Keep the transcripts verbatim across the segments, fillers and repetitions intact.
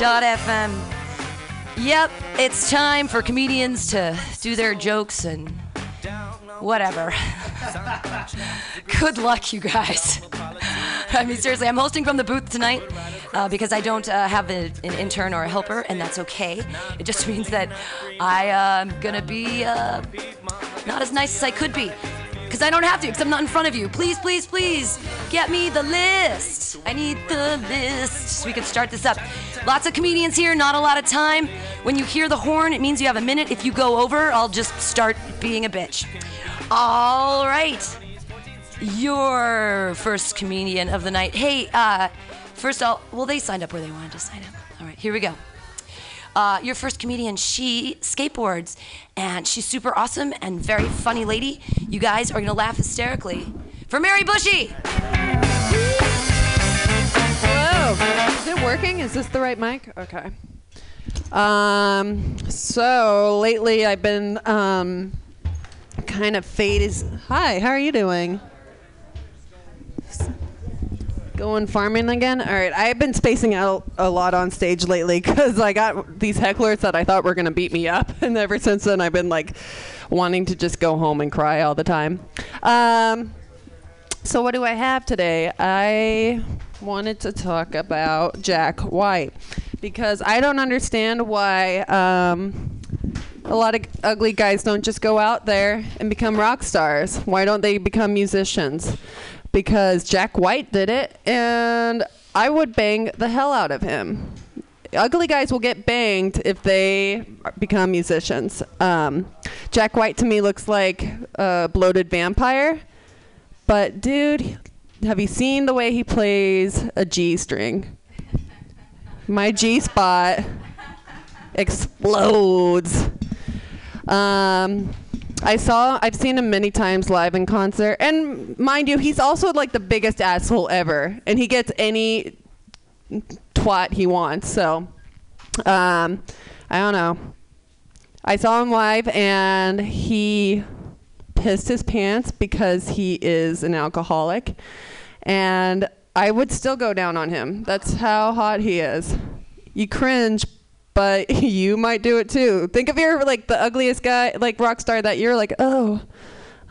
F M. Yep, it's time for comedians to do their jokes and whatever. Good luck, you guys. I mean, seriously, I'm hosting from the booth tonight uh, because I don't uh, have a, an intern or a helper, and that's okay. It just means that I uh, am going to be uh, not as nice as I could be. Because I don't have to, because I'm not in front of you. Please, please, please, get me the list. I need the list so we can start this up. Lots of comedians here, not a lot of time. When you hear the horn, it means you have a minute. If you go over, I'll just start being a bitch. All right. Your first comedian of the night. Hey, uh, first of all, well, they signed up where they wanted to sign up. All right, here we go. Uh, your first comedian, she skateboards, and she's super awesome and very funny lady. You guys are going to laugh hysterically. For Mary Bushy! Hello. Is it working? Is this the right mic? Okay. Um, so, lately I've been um, kind of faded. Hi, how are you doing? Going farming again? All right. I've been spacing out a lot on stage lately because I got these hecklers that I thought were going to beat me up. And ever since then, I've been like wanting to just go home and cry all the time. Um, so what do I have today? I wanted to talk about Jack White because I don't understand why um, a lot of ugly guys don't just go out there and become rock stars. Why don't they become musicians? Because Jack White did it, and I would bang the hell out of him. Ugly guys will get banged if they become musicians. Um, Jack White, to me, looks like a bloated vampire. But, dude, have you seen the way he plays a G-string? My G-spot explodes. Um... I saw, I've seen him many times live in concert. And mind you, he's also like the biggest asshole ever. And he gets any twat he wants. So, um, I don't know. I saw him live and he pissed his pants because he is an alcoholic. And I would still go down on him. That's how hot he is. You cringe, but you might do it too. Think of your, like, the ugliest guy, like, rock star that you're like, oh,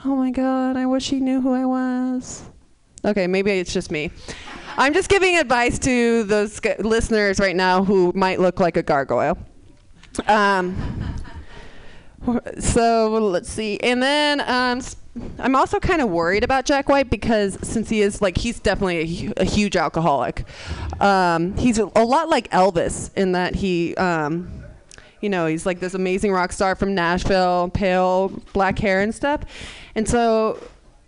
oh my God, I wish he knew who I was. Okay, maybe it's just me. I'm just giving advice to those g- listeners right now who might look like a gargoyle. Um, so let's see. And then um, I'm also kind of worried about Jack White because since he is, like, he's definitely a, a huge alcoholic. Um, he's a lot like Elvis in that he, um, you know, he's like this amazing rock star from Nashville, pale black hair and stuff. And so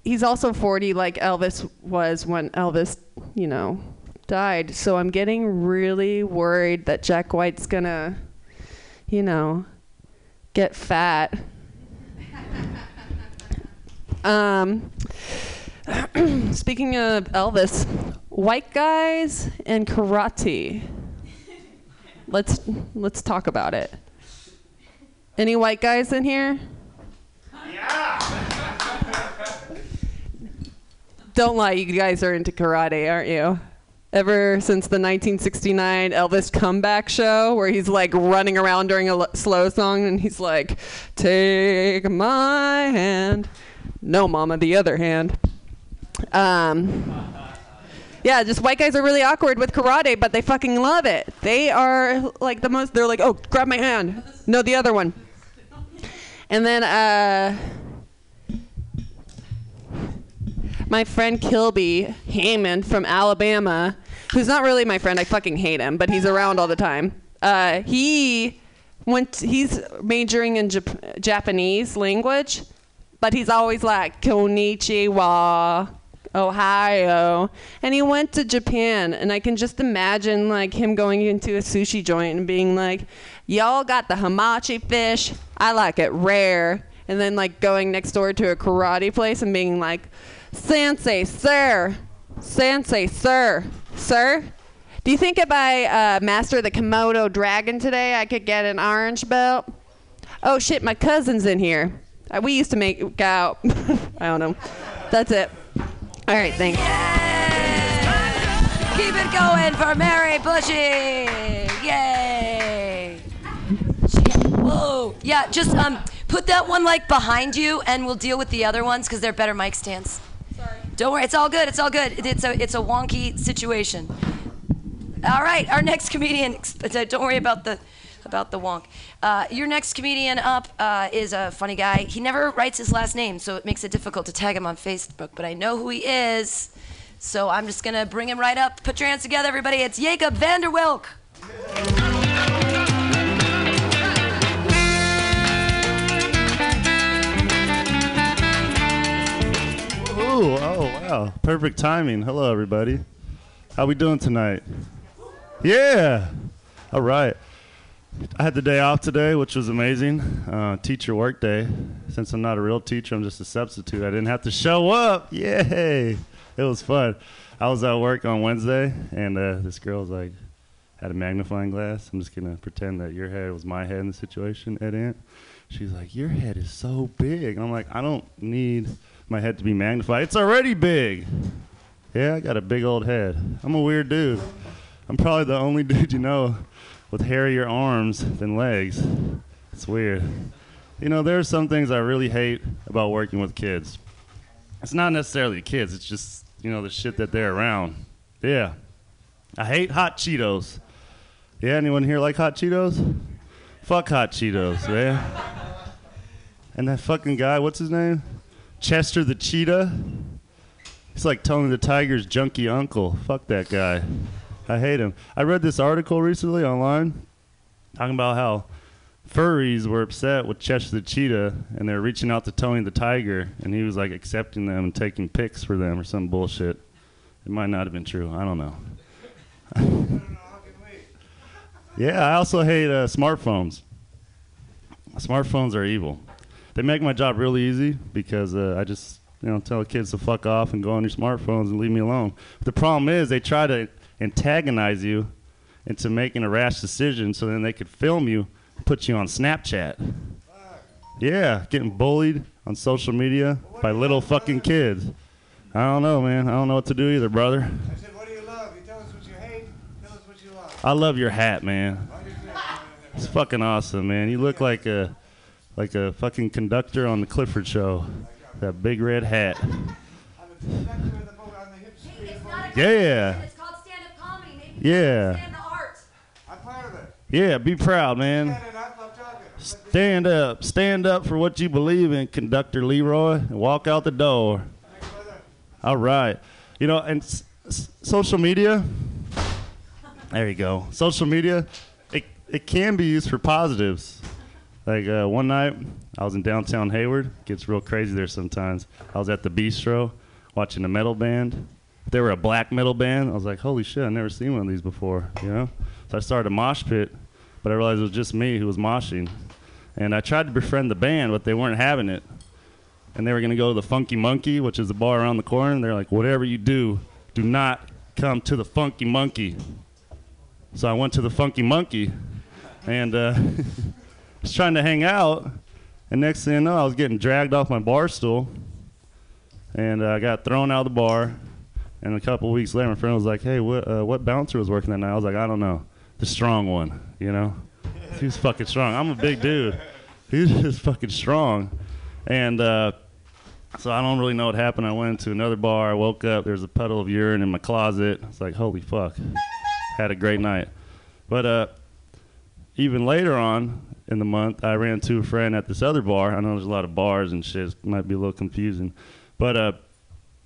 he's also forty like Elvis was when Elvis, you know, died. So I'm getting really worried that Jack White's gonna, you know, get fat. um, speaking of Elvis, white guys and karate. Let's let's talk about it. Any white guys in here? Yeah. Don't lie, you guys are into karate, aren't you? Ever since the nineteen sixty-nine Elvis comeback show where he's like running around during a l- slow song and he's like, "Take my hand, no, mama, the other hand." Um. Yeah, just white guys are really awkward with karate, but they fucking love it. They are like the most, they're like, oh, grab my hand. No, the other one. And then uh, my friend Kilby Heyman from Alabama, who's not really my friend, I fucking hate him, but he's around all the time. Uh, he went, he's majoring in Jap- Japanese language, but he's always like, konnichiwa. Ohio, and he went to Japan, and I can just imagine like him going into a sushi joint and being like, y'all got the hamachi fish, I like it rare, and then like going next door to a karate place and being like, sensei sir, sensei sir, sir, do you think if I uh, master the Komodo dragon today I could get an orange belt? Oh shit, my cousin's in here, we used to make out. I don't know, that's it. All right, thanks. Yay! Keep it going for Mary Bushy. Yay! Yeah, just um, put that one like behind you, and we'll deal with the other ones because they're better mic stands. Sorry. Don't worry, it's all good. It's all good. It's a it's a wonky situation. All right, our next comedian. Don't worry about the about the wonk. Uh, your next comedian up uh, is a funny guy. He never writes his last name, so it makes it difficult to tag him on Facebook. But I know who he is, so I'm just gonna bring him right up. Put your hands together, everybody. It's Jacob Vanderwilk. Ooh, oh, wow. Perfect timing. Hello, everybody. How we doing tonight? Yeah. All right. I had the day off today, which was amazing. Uh, teacher work day. Since I'm not a real teacher, I'm just a substitute. I didn't have to show up. Yay. It was fun. I was at work on Wednesday, and uh, this girl was like, had a magnifying glass. I'm just going to pretend that your head was my head in the situation, Ed Ant. She's like, your head is so big. And I'm like, I don't need my head to be magnified. It's already big. Yeah, I got a big old head. I'm a weird dude. I'm probably the only dude you know with hairier arms than legs. It's weird. You know, there are some things I really hate about working with kids. It's not necessarily kids. It's just, you know, the shit that they're around. Yeah. I hate hot Cheetos. Yeah, anyone here like hot Cheetos? Fuck hot Cheetos, man. And that fucking guy, what's his name? Chester the Cheetah. He's like Tony the Tiger's junkie uncle. Fuck that guy. I hate him. I read this article recently online talking about how furries were upset with Chester the Cheetah and they were reaching out to Tony the Tiger and he was like accepting them and taking pics for them or some bullshit. It might not have been true. I don't know. I don't know, I can wait. Yeah, I also hate uh, smartphones. Smartphones are evil. They make my job really easy because uh, I just, you know, tell kids to fuck off and go on your smartphones and leave me alone. But the problem is they try to antagonize you into making a rash decision so then they could film you and put you on Snapchat. Fuck. Yeah, getting bullied on social media well, by little fucking brother? kids. I don't know, man. I don't know what to do either, brother. I said, what do you love? You tell us what you hate. Tell us what you love. I love your hat, man. It's fucking awesome, man. You look like a like a fucking conductor on the Clifford Show. That big red hat. I'm a conductor with a boat on the hip street. Yeah. It's called stand-up comedy. Maybe yeah. Stand the art. I'm proud of it. Yeah, be proud, man. Stand up. Stand up for what you believe in, Conductor Leroy, and walk out the door. All right. You know, and s s social media, there you go. Social media, it, it can be used for positives. Like uh, one night, I was in downtown Hayward. Gets real crazy there sometimes. I was at the bistro watching a metal band. They were a black metal band. I was like, holy shit, I've never seen one of these before, you know? So I started a mosh pit, but I realized it was just me who was moshing. And I tried to befriend the band, but they weren't having it. And they were going to go to the Funky Monkey, which is the bar around the corner. And they're like, whatever you do, do not come to the Funky Monkey. So I went to the Funky Monkey, and uh, I was trying to hang out, and next thing I know, I was getting dragged off my bar stool, and I uh, got thrown out of the bar, and a couple weeks later, my friend was like, hey, what, uh, what bouncer was working that night? I was like, I don't know. The strong one, you know? He was fucking strong. I'm a big dude. He was just fucking strong. And uh, so I don't really know what happened. I went into another bar. I woke up. There was a puddle of urine in my closet. I was like, holy fuck. Had a great night. But uh, even later on, in the month, I ran to a friend at this other bar. I know there's a lot of bars and shit. It might be a little confusing. But uh,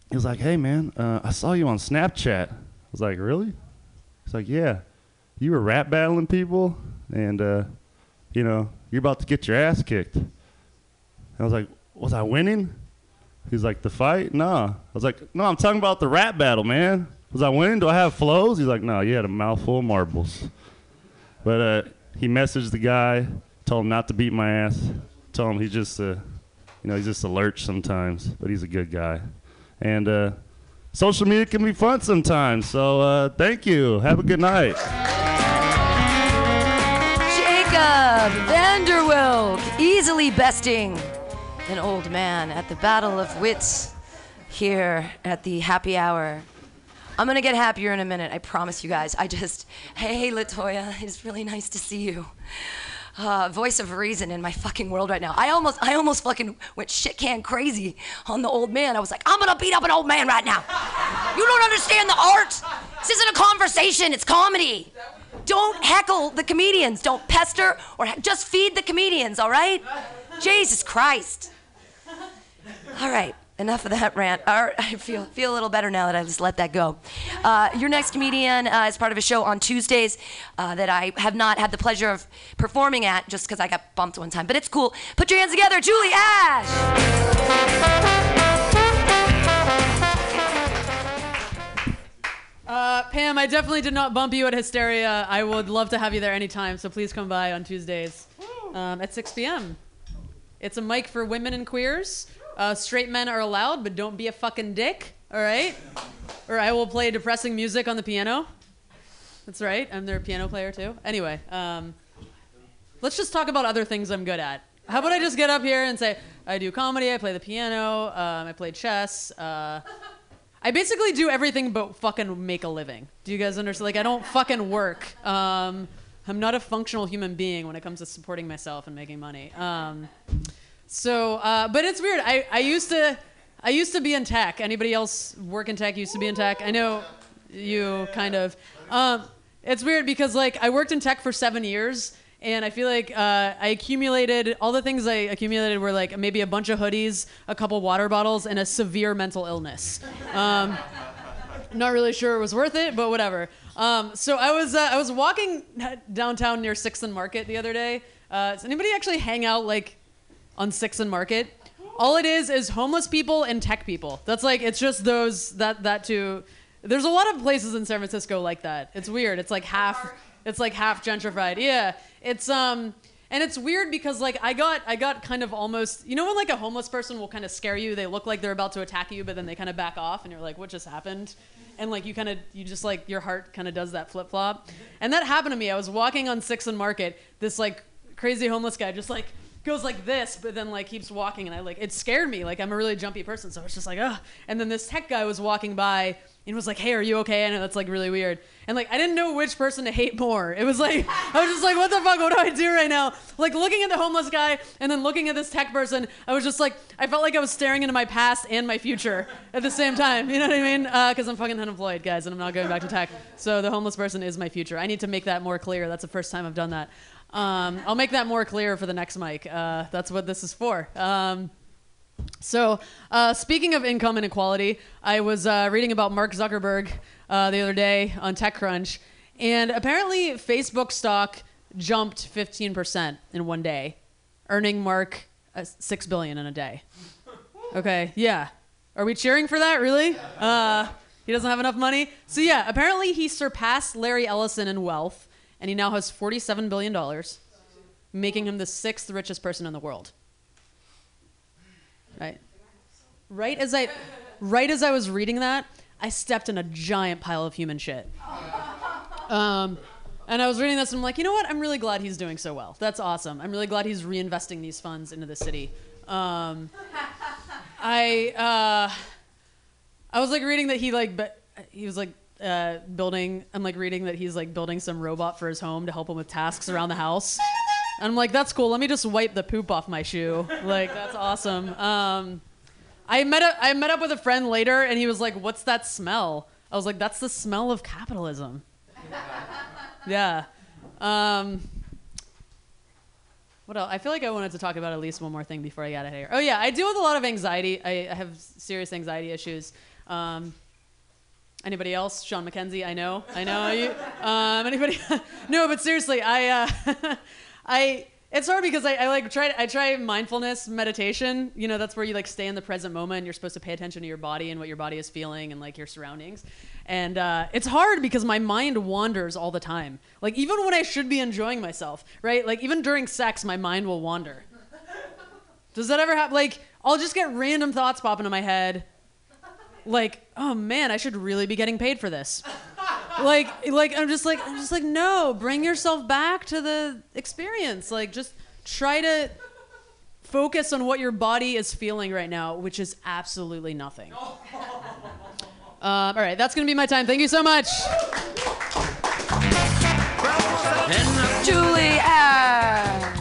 he was like, hey, man, uh, I saw you on Snapchat. I was like, really? He's like, yeah. You were rap battling people, and, uh, you know, you're about to get your ass kicked. And I was like, was I winning? He's like, the fight? Nah. I was like, no, I'm talking about the rap battle, man. Was I winning? Do I have flows? He's like, no, nah, you had a mouthful of marbles. But uh, he messaged the guy. Told him not to beat my ass. Told him he's just a, you know, he's just a lurch sometimes, but he's a good guy. And uh, social media can be fun sometimes. So uh, thank you. Have a good night. Jacob Vanderwilk, easily besting an old man at the Battle of Wits here at the Happy Hour. I'm gonna get happier in a minute. I promise you guys. I just, hey, LaToya, it's really nice to see you. uh, voice of reason in my fucking world right now. I almost, I almost fucking went shit can crazy on the old man. I was like, I'm gonna beat up an old man right now. You don't understand the art. This isn't a conversation, it's comedy. Don't heckle the comedians. Don't pester or he- just feed the comedians, all right? Jesus Christ. All right, enough of that rant. All right, I feel feel a little better now that I just let that go. Uh, your next comedian uh, is part of a show on Tuesdays uh, that I have not had the pleasure of performing at just because I got bumped one time, but it's cool. Put your hands together, Julie Ash. Uh, Pam, I definitely did not bump you at Hysteria. I would love to have you there anytime, so please come by on Tuesdays um, at six p.m. It's a mic for women and queers. Uh, straight men are allowed, but don't be a fucking dick, all right? Or I will play depressing music on the piano. That's right, I'm their piano player too. Anyway, um, let's just talk about other things I'm good at. How about I just get up here and say, I do comedy, I play the piano, um, I play chess, uh... I basically do everything but fucking make a living. Do you guys understand? Like, I don't fucking work. Um, I'm not a functional human being when it comes to supporting myself and making money. Um, so, uh, but it's weird. I, I used to, I used to be in tech. Anybody else work in tech, used to be in tech? I know you kind of. Um, it's weird because like I worked in tech for seven years and I feel like uh, I accumulated, all the things I accumulated were like maybe a bunch of hoodies, a couple water bottles, and a severe mental illness. Um, not really sure it was worth it, but whatever. Um, so I was uh, I was walking downtown near Sixth and Market the other day. Uh, does anybody actually hang out like on Sixth and Market? All it is is homeless people and tech people. That's like, it's just those, that, that too. There's a lot of places in San Francisco like that. It's weird, it's like half, it's like half gentrified, yeah. It's um and it's weird because like I got I got kind of almost, you know when like a homeless person will kind of scare you, they look like they're about to attack you but then they kind of back off and you're like, what just happened? And like you kind of you just like your heart kind of does that flip flop. And that happened to me. I was walking on Sixth and Market, this like crazy homeless guy just like goes like this but then like keeps walking and I like, it scared me. Like I'm a really jumpy person, so I was just like, ugh. And then this tech guy was walking by and was like, hey, are you okay? I know that's like really weird. And like, I didn't know which person to hate more. It was like, I was just like, what the fuck, what do I do right now? Like looking at the homeless guy and then looking at this tech person, I was just like, I felt like I was staring into my past and my future at the same time. You know what I mean? Uh, Cause I'm fucking unemployed, guys, and I'm not going back to tech. So the homeless person is my future. I need to make that more clear. That's the first time I've done that. Um, I'll make that more clear for the next mic. Uh, that's what this is for. Um, So, uh, speaking of income inequality, I was uh, reading about Mark Zuckerberg uh, the other day on TechCrunch, and apparently Facebook stock jumped fifteen percent in one day, earning Mark uh, six billion in a day. Okay, yeah. Are we cheering for that, really? Uh, he doesn't have enough money? So yeah, apparently he surpassed Larry Ellison in wealth, and he now has forty-seven billion dollars, making him the sixth richest person in the world. Right. Right as I right as I was reading that, I stepped in a giant pile of human shit. Um, and I was reading this and I'm like, you know what? I'm really glad he's doing so well. That's awesome. I'm really glad he's reinvesting these funds into the city. Um, I uh, I was like reading that he like be- he was like uh, building I'm like reading that he's like building some robot for his home to help him with tasks around the house. And I'm like, that's cool. Let me just wipe the poop off my shoe. Like, that's awesome. Um, I met up, I met up with a friend later, and he was like, what's that smell? I was like, that's the smell of capitalism. Yeah. Um, what else? I feel like I wanted to talk about at least one more thing before I got out of here. Oh, yeah. I deal with a lot of anxiety. I, I have serious anxiety issues. Um, anybody else? Sean McKenzie? I know. I know. You, um, anybody? No, but seriously, I... Uh, I it's hard because I, I like try I try mindfulness meditation. You know, that's where you like stay in the present moment and you're supposed to pay attention to your body and what your body is feeling and like your surroundings. And uh, it's hard because my mind wanders all the time. Like even when I should be enjoying myself, right? Like even during sex, my mind will wander. Does that ever happen? Like I'll just get random thoughts pop into my head. Like, oh man, I should really be getting paid for this. Like, like I'm just like, I'm just like, no, bring yourself back to the experience. Like, just try to focus on what your body is feeling right now, which is absolutely nothing. Um, all right, that's going to be my time. Thank you so much. Julie Ash.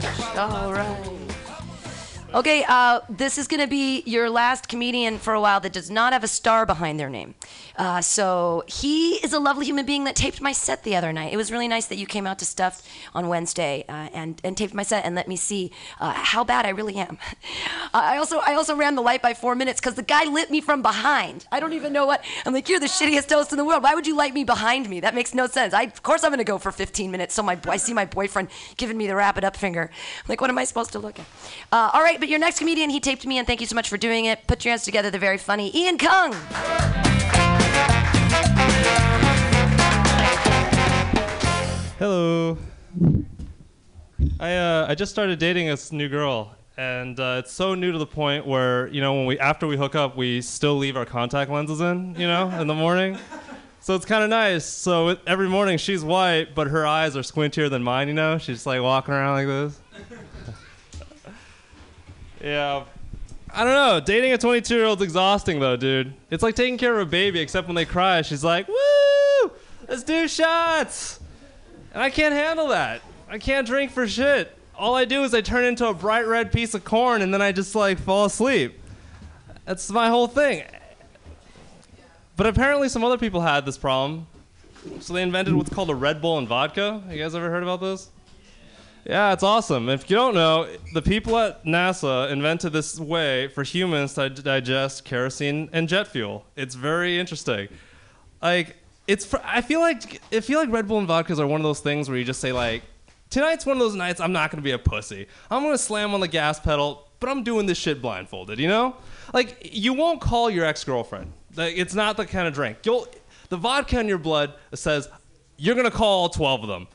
Okay, uh, this is going to be your last comedian for a while that does not have a star behind their name. Uh, so he is a lovely human being that taped my set the other night. It was really nice that you came out to Stuff on Wednesday uh, and, and taped my set and let me see uh, how bad I really am. uh, I also I also ran the light by four minutes because the guy lit me from behind. I don't even know what. I'm like, you're the shittiest host in the world. Why would you light me behind me? That makes no sense. I, of course I'm going to go for fifteen minutes. So my I see my boyfriend giving me the wrap it up finger. I'm like, what am I supposed to look at? Uh, all right. But your next comedian, he taped me, and thank you so much for doing it. Put your hands together. They're very funny. Ian Kung. Hello. I uh, I just started dating this new girl, and uh, it's so new to the point where, you know, when we after we hook up, we still leave our contact lenses in, you know, in the morning. So it's kind of nice. So it, every morning she's white, but her eyes are squintier than mine. You know, she's just like walking around like this. Yeah, I don't know. Dating a twenty-two-year-old's exhausting, though, dude. It's like taking care of a baby, except when they cry, she's like, "Woo, let's do shots," and I can't handle that. I can't drink for shit. All I do is I turn into a bright red piece of corn, and then I just like fall asleep. That's my whole thing. But apparently, some other people had this problem, so they invented what's called a Red Bull and vodka. You guys ever heard about this? Yeah, it's awesome. If you don't know, the people at NASA invented this way for humans to digest kerosene and jet fuel. It's very interesting. Like, it's fr- I feel like I feel like Red Bull and vodkas are one of those things where you just say, like, tonight's one of those nights I'm not going to be a pussy. I'm going to slam on the gas pedal, but I'm doing this shit blindfolded, you know? Like, you won't call your ex-girlfriend. Like, it's not the kind of drink. You'll, the vodka in your blood says, you're going to call all twelve of them.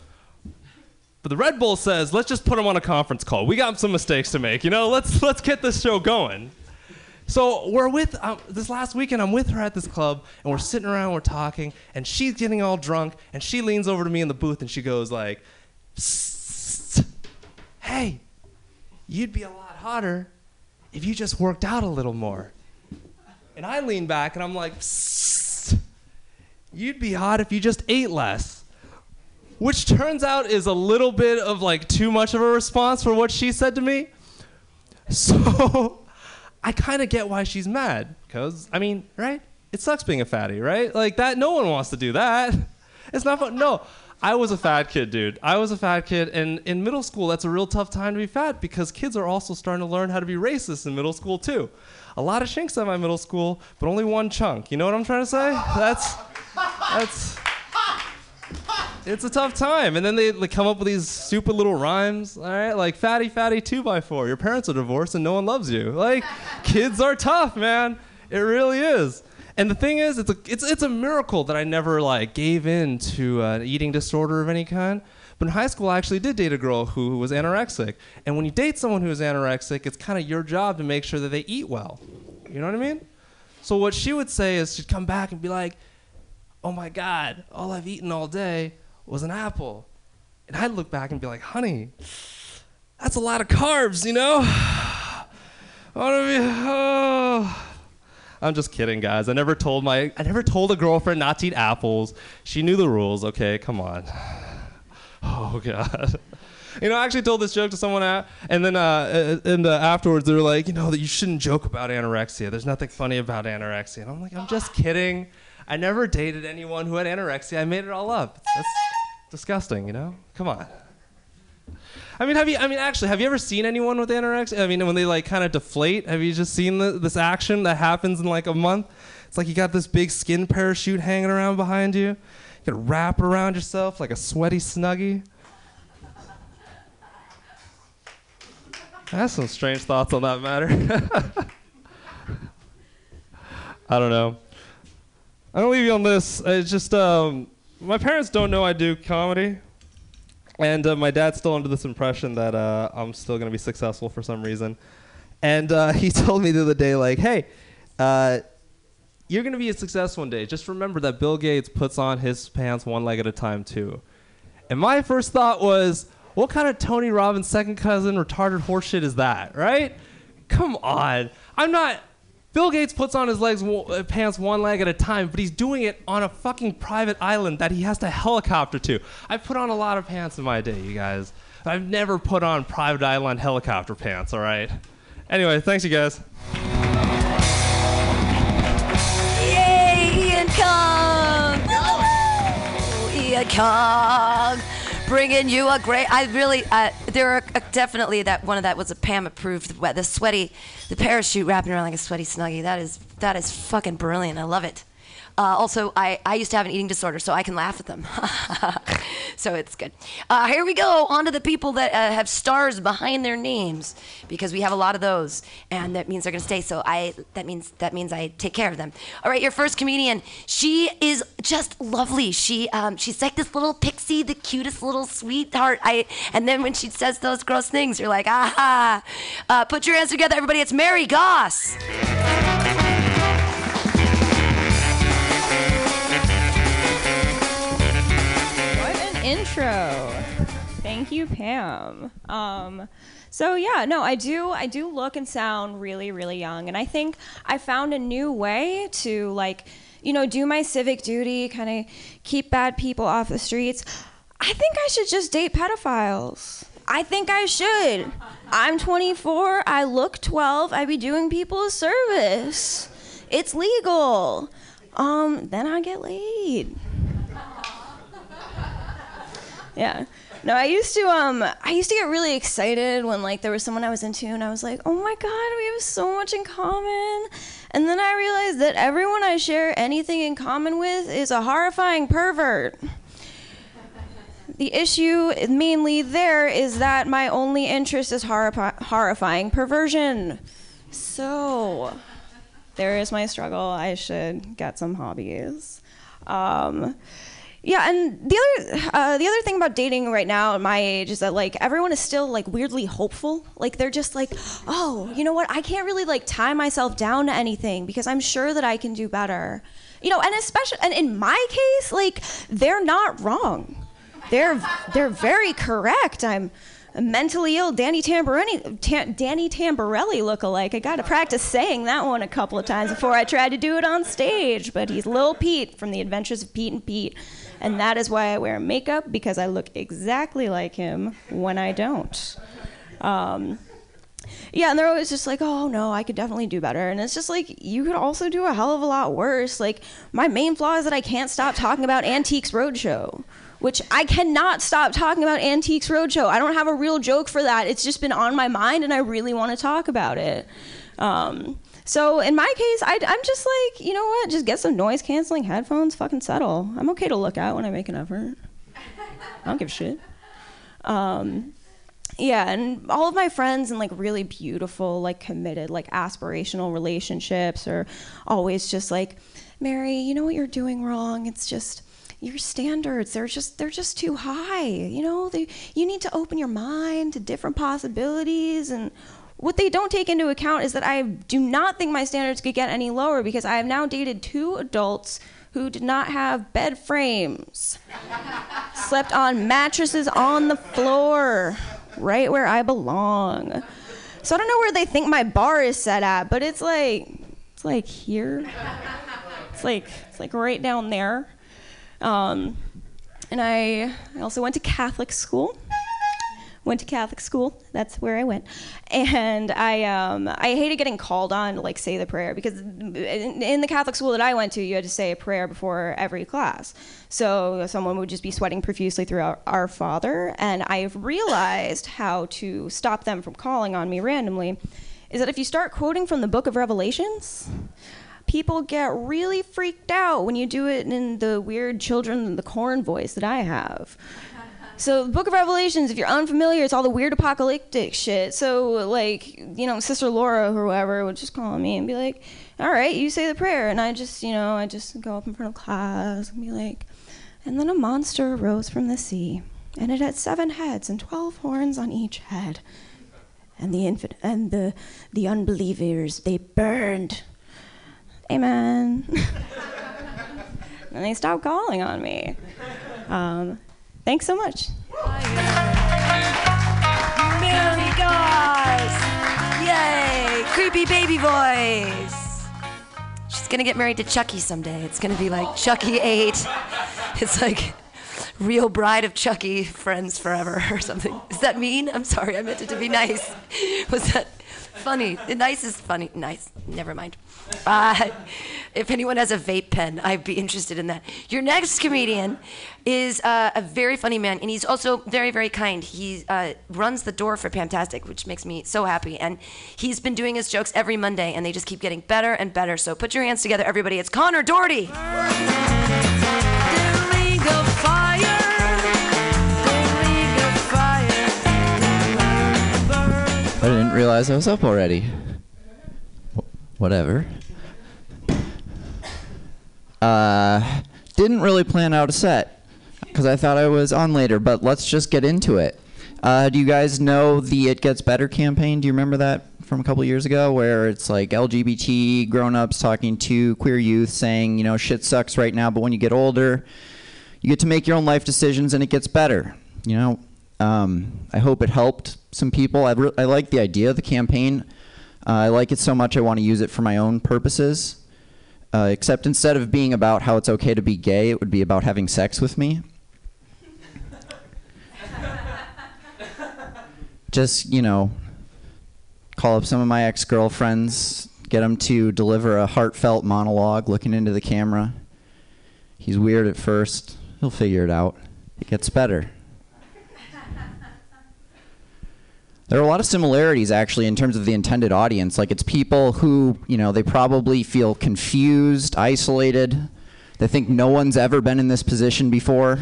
But the Red Bull says, let's just put them on a conference call. We got some mistakes to make, you know? Let's let's get this show going. So we're with, um, this last weekend, I'm with her at this club, and we're sitting around, we're talking, and she's getting all drunk, and she leans over to me in the booth, and she goes like, hey, you'd be a lot hotter if you just worked out a little more. And I lean back, and I'm like, you'd be hot if you just ate less. Which turns out is a little bit of like too much of a response for what she said to me. So I kind of get why she's mad. Because, I mean, right? It sucks being a fatty, right? Like that, no one wants to do that. It's not fun. No, I was a fat kid, dude. I was a fat kid. And in middle school, that's a real tough time to be fat because kids are also starting to learn how to be racist in middle school, too. A lot of shinks at my middle school, but only one chunk. You know what I'm trying to say? That's... that's... It's a tough time, and then they like, come up with these stupid little rhymes, all right? Like, fatty, fatty, two by four. Your parents are divorced and no one loves you. Like, kids are tough, man. It really is. And the thing is, it's a, it's, it's a miracle that I never, like, gave in to uh, an eating disorder of any kind. But in high school, I actually did date a girl who, who was anorexic. And when you date someone who is anorexic, it's kind of your job to make sure that they eat well. You know what I mean? So what she would say is she'd come back and be like, oh, my God, all I've eaten all day was an apple. And I'd look back and be like, honey, that's a lot of carbs, you know? I wanna be, oh. I'm just kidding, guys. I never told my, I never told a girlfriend not to eat apples. She knew the rules, okay? Come on. Oh, God. You know, I actually told this joke to someone, at, and then uh, and, uh, afterwards they were like, you know, that you shouldn't joke about anorexia. There's nothing funny about anorexia. And I'm like, I'm just kidding. I never dated anyone who had anorexia. I made it all up. That's disgusting, you know? Come on. I mean, have you, I mean, actually, have you ever seen anyone with anorexia? I mean, when they like kind of deflate, have you just seen the, this action that happens in like a month? It's like you got this big skin parachute hanging around behind you. You can wrap around yourself like a sweaty Snuggie. I have some strange thoughts on that matter. I don't know. I'm gonna leave you on this. It's just, um, my parents don't know I do comedy. And uh, my dad's still under this impression that uh, I'm still going to be successful for some reason. And uh, he told me the other day, like, hey, uh, you're going to be a success one day. Just remember that Bill Gates puts on his pants one leg at a time, too. And my first thought was, what kind of Tony Robbins second cousin retarded horseshit is that, right? Come on. I'm not... Bill Gates puts on his legs, w- pants one leg at a time, but he's doing it on a fucking private island that he has to helicopter to. I've put on a lot of pants in my day, you guys. I've never put on private island helicopter pants, all right? Anyway, thanks you guys. Yay, Ian Kong! Oh, Ian Kong! Bringing you a great, I really, uh, there are uh, definitely that one of that was a Pam approved, the sweaty, the parachute wrapping around like a sweaty Snuggie. That is, that is fucking brilliant. I love it. Uh, also, I, I used to have an eating disorder, so I can laugh at them. So it's good. Uh, here we go. On to the people that uh, have stars behind their names, because we have a lot of those, and that means they're going to stay. So I that means that means I take care of them. All right, your first comedian. She is just lovely. She um, she's like this little pixie, the cutest little sweetheart. I and then when she says those gross things, you're like, aha. Uh, put your hands together, everybody. It's Mary Goss. Intro. Thank you, Pam. Um, so yeah, no, I do, I do look and sound really, really young, and I think I found a new way to, like, you know, do my civic duty, kind of keep bad people off the streets. I think I should just date pedophiles. I think I should. I'm twenty-four. I look twelve. I be doing people a service. It's legal. Um, then I get laid. Yeah. No, I used to um I used to get really excited when, like, there was someone I was into, and I was like, oh my God, we have so much in common. And then I realized that everyone I share anything in common with is a horrifying pervert. The issue mainly there is that my only interest is horri- horrifying perversion. So there is my struggle. I should get some hobbies. Um Yeah, and the other uh, the other thing about dating right now at my age is that, like, everyone is still, like, weirdly hopeful. Like, they're just like, oh, you know what? I can't really, like, tie myself down to anything because I'm sure that I can do better. You know, and especially, and in my case, like, they're not wrong. They're they're very correct. I'm a mentally ill Danny Tamborelli, Ta- Danny Tamborelli lookalike. I got to practice saying that one a couple of times before I tried to do it on stage. But he's Lil Pete from The Adventures of Pete and Pete. And that is why I wear makeup, because I look exactly like him when I don't. Um, yeah, and they're always just like, oh no, I could definitely do better. And it's just like, you could also do a hell of a lot worse. Like, my main flaw is that I can't stop talking about Antiques Roadshow, which I cannot stop talking about Antiques Roadshow. I don't have a real joke for that. It's just been on my mind, and I really want to talk about it. Um, So in my case, I, I'm just like, you know what? Just get some noise-canceling headphones, fucking settle. I'm okay to look out when I make an effort. I don't give a shit. Um, yeah, and all of my friends in, like, really beautiful, like, committed, like, aspirational relationships are always just like, Mary, you know what you're doing wrong? It's just your standards, they're just they're just too high. You know, they, you need to open your mind to different possibilities. And what they don't take into account is that I do not think my standards could get any lower, because I have now dated two adults who did not have bed frames, slept on mattresses on the floor, right where I belong. So I don't know where they think my bar is set at, but it's like, it's like here. It's like, it's like right down there. Um, and I, I also went to Catholic school. Went to Catholic school. That's where I went, and I um, I hated getting called on to, like, say the prayer, because in, in the Catholic school that I went to, you had to say a prayer before every class. So someone would just be sweating profusely throughout Our Father, and I've realized how to stop them from calling on me randomly is that if you start quoting from the Book of Revelations, people get really freaked out when you do it in the weird children in the corn voice that I have. So the Book of Revelations, if you're unfamiliar, it's all the weird apocalyptic shit. So, like, you know, Sister Laura or whoever would just call me and be like, all right, you say the prayer. And I just, you know, I just go up in front of class and be like, and then a monster rose from the sea, and it had seven heads and twelve horns on each head. And the infant, and the, the unbelievers, they burned. Amen. And they stopped calling on me. Um... Thanks so much. Mary Goss. Yay. Creepy baby voice. She's going to get married to Chucky someday. It's going to be like Chucky eight. It's like real bride of Chucky, friends forever or something. Is that mean? I'm sorry, I meant it to be nice. Was that funny? Nice is funny. Nice. Never mind. Uh, if anyone has a vape pen, I'd be interested in that. Your next comedian is uh, a very funny man, and he's also very, very kind. He uh, runs the door for Pamtastic, which makes me so happy. And he's been doing his jokes every Monday, and they just keep getting better and better. So put your hands together, everybody. It's Connor Doherty. I didn't realize I was up already. Whatever. Uh, didn't really plan out a set, because I thought I was on later, but let's just get into it. Uh, do you guys know the It Gets Better campaign? Do you remember that from a couple years ago, where it's like L G B T grown-ups talking to queer youth saying, you know, shit sucks right now, but when you get older, you get to make your own life decisions and it gets better. You know, um, I hope it helped some people. I, re- I like the idea of the campaign. Uh, I like it so much I want to use it for my own purposes, uh, except instead of being about how it's okay to be gay, it would be about having sex with me. Just, you know, call up some of my ex-girlfriends, get them to deliver a heartfelt monologue looking into the camera. He's weird at first. He'll figure it out. It gets better. There are a lot of similarities, actually, in terms of the intended audience. Like, it's people who, you know, they probably feel confused, isolated. They think no one's ever been in this position before.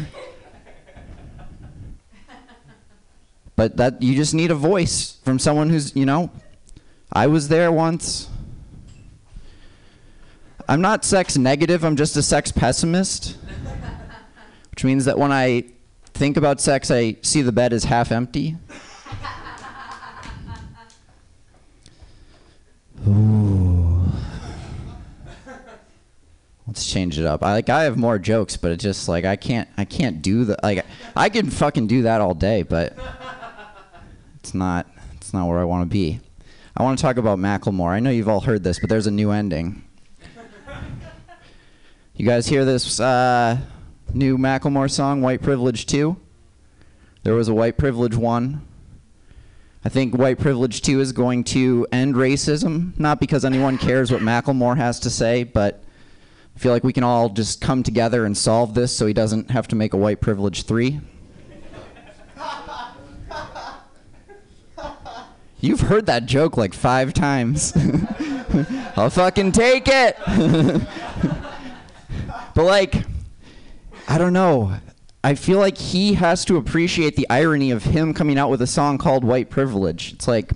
But that you just need a voice from someone who's, you know, I was there once. I'm not sex negative, I'm just a sex pessimist. Which means that when I think about sex, I see the bed as half empty. Ooh. Let's change it up. I like I have more jokes, but it's just like I can't I can't do the like I can fucking do that all day, but it's not it's not where I want to be. I want to talk about Macklemore. I know you've all heard this, but there's a new ending. You guys hear this uh, new Macklemore song, White Privilege two? There was a White Privilege one. I think White Privilege two is going to end racism, not because anyone cares what Macklemore has to say, but I feel like we can all just come together and solve this so he doesn't have to make a White Privilege three. You've heard that joke like five times. I'll fucking take it! But like, I don't know. I feel like he has to appreciate the irony of him coming out with a song called White Privilege. It's like,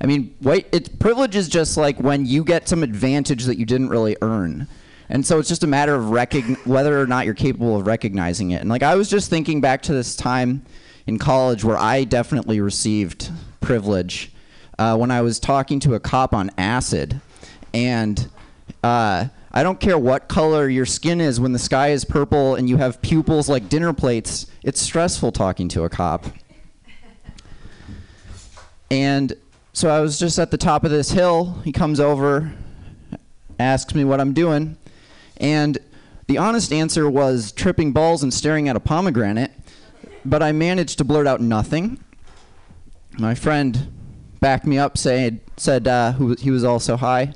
I mean, white it, privilege is just like when you get some advantage that you didn't really earn. And so it's just a matter of recogn- whether or not you're capable of recognizing it. And like, I was just thinking back to this time in college where I definitely received privilege uh, when I was talking to a cop on acid. And uh, I don't care what color your skin is, when the sky is purple and you have pupils like dinner plates, it's stressful talking to a cop. And so I was just at the top of this hill. He comes over, asks me what I'm doing. And the honest answer was tripping balls and staring at a pomegranate. But I managed to blurt out nothing. My friend backed me up, said, said uh, who, he was also high.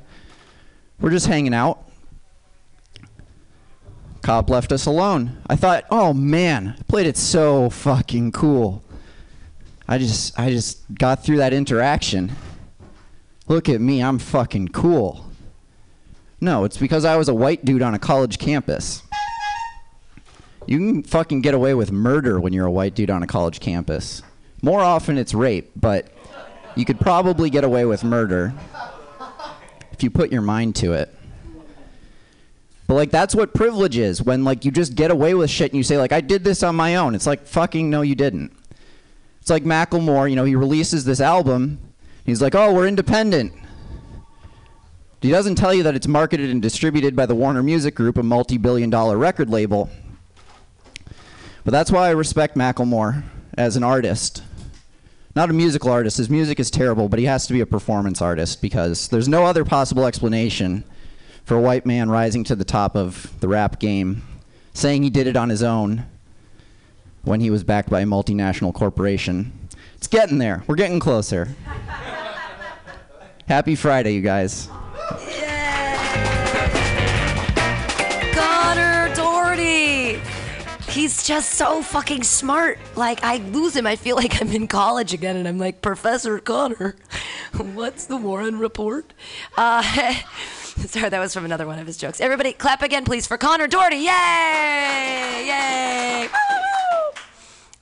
We're just hanging out. Cop left us alone. I thought, oh man, I played it so fucking cool. I just I just got through that interaction. Look at me, I'm fucking cool. No, it's because I was a white dude on a college campus. You can fucking get away with murder when you're a white dude on a college campus. More often it's rape, but you could probably get away with murder if you put your mind to it. But like, that's what privilege is, when like you just get away with shit and you say like, I did this on my own. It's like, fucking no you didn't. It's like Macklemore, you know, he releases this album, he's like, oh, we're independent. He doesn't tell you that it's marketed and distributed by the Warner Music Group, a multi-billion dollar record label. But that's why I respect Macklemore as an artist. Not a musical artist, his music is terrible, but he has to be a performance artist because there's no other possible explanation for a white man rising to the top of the rap game, saying he did it on his own, when he was backed by a multinational corporation. It's getting there. We're getting closer. Happy Friday, you guys. Yay. Connor Doherty. He's just so fucking smart. Like, I lose him. I feel like I'm in college again, and I'm like, Professor Connor, what's the Warren Report? Uh, sorry, that was from another one of his jokes. Everybody, clap again, please, for Connor Doherty. Yay! Yay!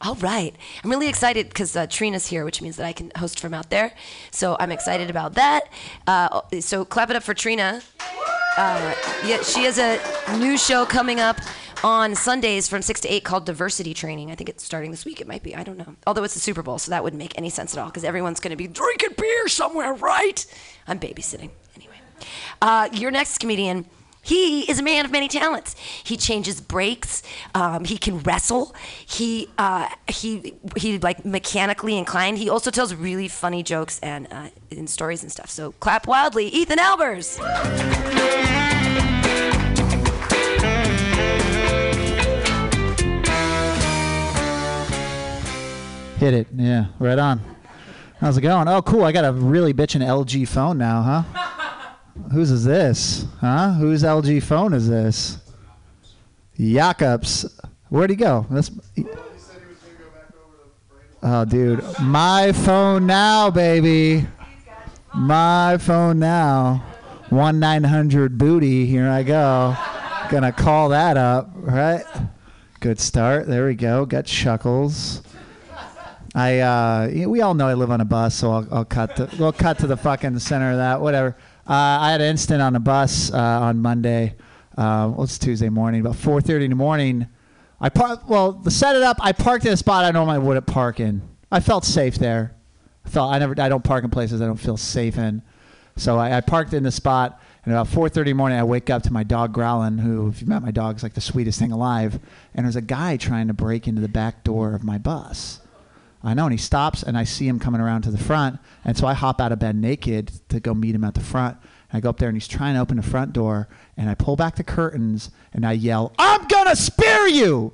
All right. I'm really excited because uh, Trina's here, which means that I can host from out there. So I'm excited about that. Uh, so clap it up for Trina. Uh, yeah, she has a new show coming up on Sundays from six to eight called Diversity Training. I think it's starting this week. It might be. I don't know. Although it's the Super Bowl, so that wouldn't make any sense at all because everyone's going to be drinking beer somewhere, right? I'm babysitting. Anyway. Uh, your next comedian... He is a man of many talents. He changes breaks. Um, he can wrestle. He uh, he he like mechanically inclined. He also tells really funny jokes and uh, and stories and stuff. So clap wildly, Ethan Albers. Hit it, yeah, right on. How's it going? Oh, cool. I got a really bitchin' L G phone now, huh? Whose is this? Huh? Whose L G phone is this? Jacob's. Where'd he go? That's... Oh, dude. My phone now, baby. My phone now. one nine hundred booty. Here I go. Gonna call that up, right? Good start. There we go. Got chuckles. I. Uh, we all know I live on a bus, so I'll, I'll cut to, we'll cut to the fucking center of that. Whatever. Uh, I had an incident on a bus uh, on Monday. Uh, well, it's Tuesday morning, about four thirty in the morning. I par- Well, to set it up, I parked in a spot I normally wouldn't park in. I felt safe there. I felt I never. I don't park in places I don't feel safe in. So I, I parked in the spot, and about four thirty in the morning, I wake up to my dog growling, who, if you met my dog, is like the sweetest thing alive. And there's a guy trying to break into the back door of my bus. I know, and he stops, and I see him coming around to the front, and so I hop out of bed naked to go meet him at the front, and I go up there, and he's trying to open the front door, and I pull back the curtains, and I yell, "I'm gonna spear you!"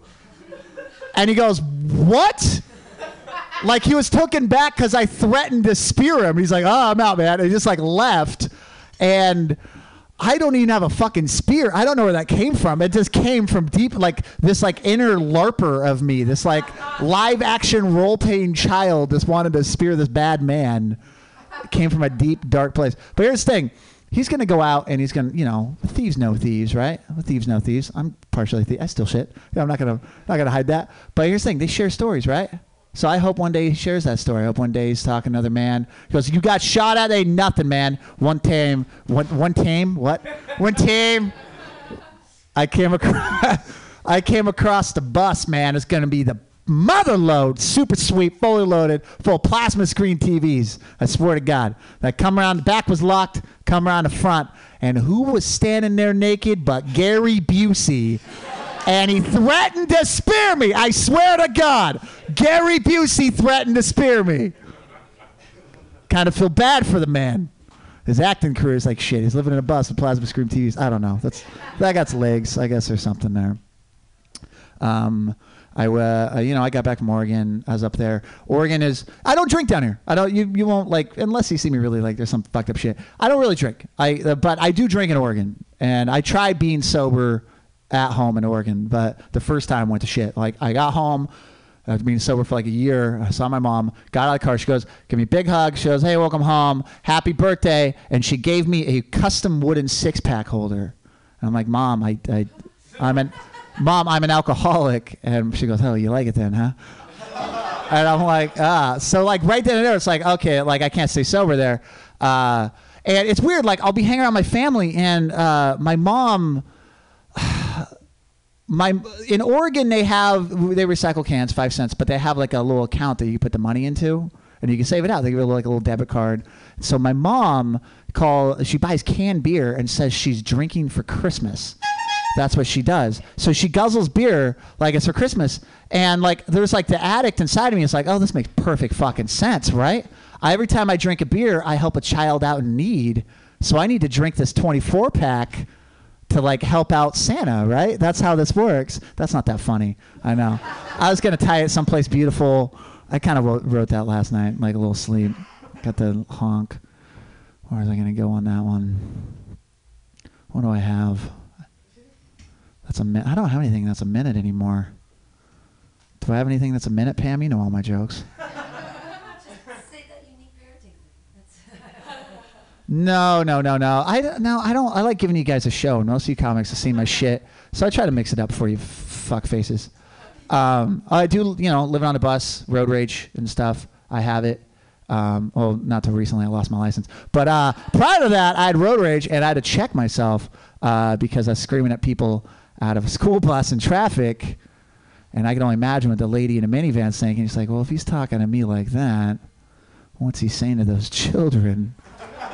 And he goes, "What?" Like, he was taken back because I threatened to spear him. He's like, "Oh, I'm out, man," and he just, like, left, and... I don't even have a fucking spear. I don't know where that came from. It just came from deep, like this like inner LARPer of me, this like live action role-playing child that's wanted to spear this bad man. It came from a deep, dark place. But here's the thing. He's going to go out and he's going to, you know, thieves know thieves, right? Thieves know thieves. I'm partially thieves. I still shit. I'm not going to not gonna hide that. But here's the thing. They share stories, right? So I hope one day he shares that story. I hope one day he's talking to another man. He goes, "You got shot at? Ain't nothing, man. One time, one one time, what? One time, I came across, I came across the bus, man. It's gonna be the mother load, super sweet, fully loaded, full plasma screen T Vs. I swear to God. That come around, the back was locked. Come around the front, and who was standing there naked but Gary Busey." And he threatened to spear me. I swear to God, Gary Busey threatened to spear me. Kind of feel bad for the man. His acting career is like shit. He's living in a bus with plasma screen T Vs. I don't know. That's that got legs. I guess there's something there. Um, I uh, you know, I got back from Oregon. I was up there. Oregon is. I don't drink down here. I don't. You you won't like unless you see me really like. There's some fucked up shit. I don't really drink. I uh, but I do drink in Oregon, and I try being sober at home in Oregon, but the first time went to shit. Like, I got home after being sober for like a year. I saw my mom, got out of the car. She goes, give me a big hug. She goes, "Hey, welcome home. Happy birthday." And she gave me a custom wooden six-pack holder. And I'm like, Mom, I, I, I'm an, Mom, I'm an alcoholic. And she goes, "Oh, you like it then, huh?" And I'm like, ah. So like right then and there, it's like, okay, like I can't stay sober there. Uh, and it's weird. Like I'll be hanging around my family, and uh, my mom... My in Oregon they have they recycle cans five cents, but they have like a little account that you put the money into and you can save it out. They give you like a little debit card. So my mom call she buys canned beer and says she's drinking for Christmas. That's what she does. So she guzzles beer like it's for Christmas. And like there's like the addict inside of me. It's like, oh, this makes perfect fucking sense, right? I, every time I drink a beer, I help a child out in need. So I need to drink this twenty-four pack to like help out Santa, right? That's how this works. That's not that funny, I know. I was gonna tie it someplace beautiful. I kind of wrote, wrote that last night, like a little sleep. Got the honk. Where was I gonna go on that one? What do I have? That's a minute. I don't have anything that's a minute anymore. Do I have anything that's a minute, Pam? You know all my jokes. Just say that you need parenting. No, no, no, no. I no, I don't. I like giving you guys a show. Most of you comics have seen my shit, so I try to mix it up for you, fuck faces. Um, I do, you know, living on a bus, road rage and stuff. I have it. Um, well, not till recently. I lost my license. But uh, prior to that, I had road rage, and I had to check myself uh, because I was screaming at people out of a school bus in traffic. And I can only imagine what the lady in a minivan's thinking. He's like, well, if he's talking to me like that, what's he saying to those children? uh,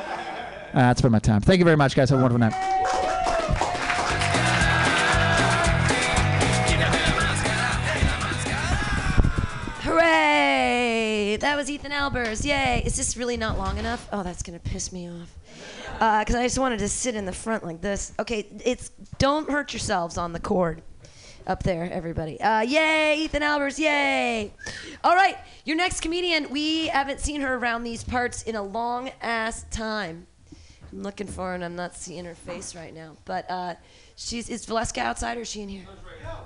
that's been my time. Thank you very much, guys. Have a wonderful night. Hooray! That was Ethan Albers. Yay! Is this really not long enough? Oh, that's going to piss me off. Because uh, I just wanted to sit in the front like this. Okay, it's don't hurt yourselves on the cord. Up there, everybody. Uh, yay, Ethan Albers, yay. All right, your next comedian. We haven't seen her around these parts in a long ass time. I'm looking for her and I'm not seeing her face right now. But uh, she's, is Valeska outside or is she in here?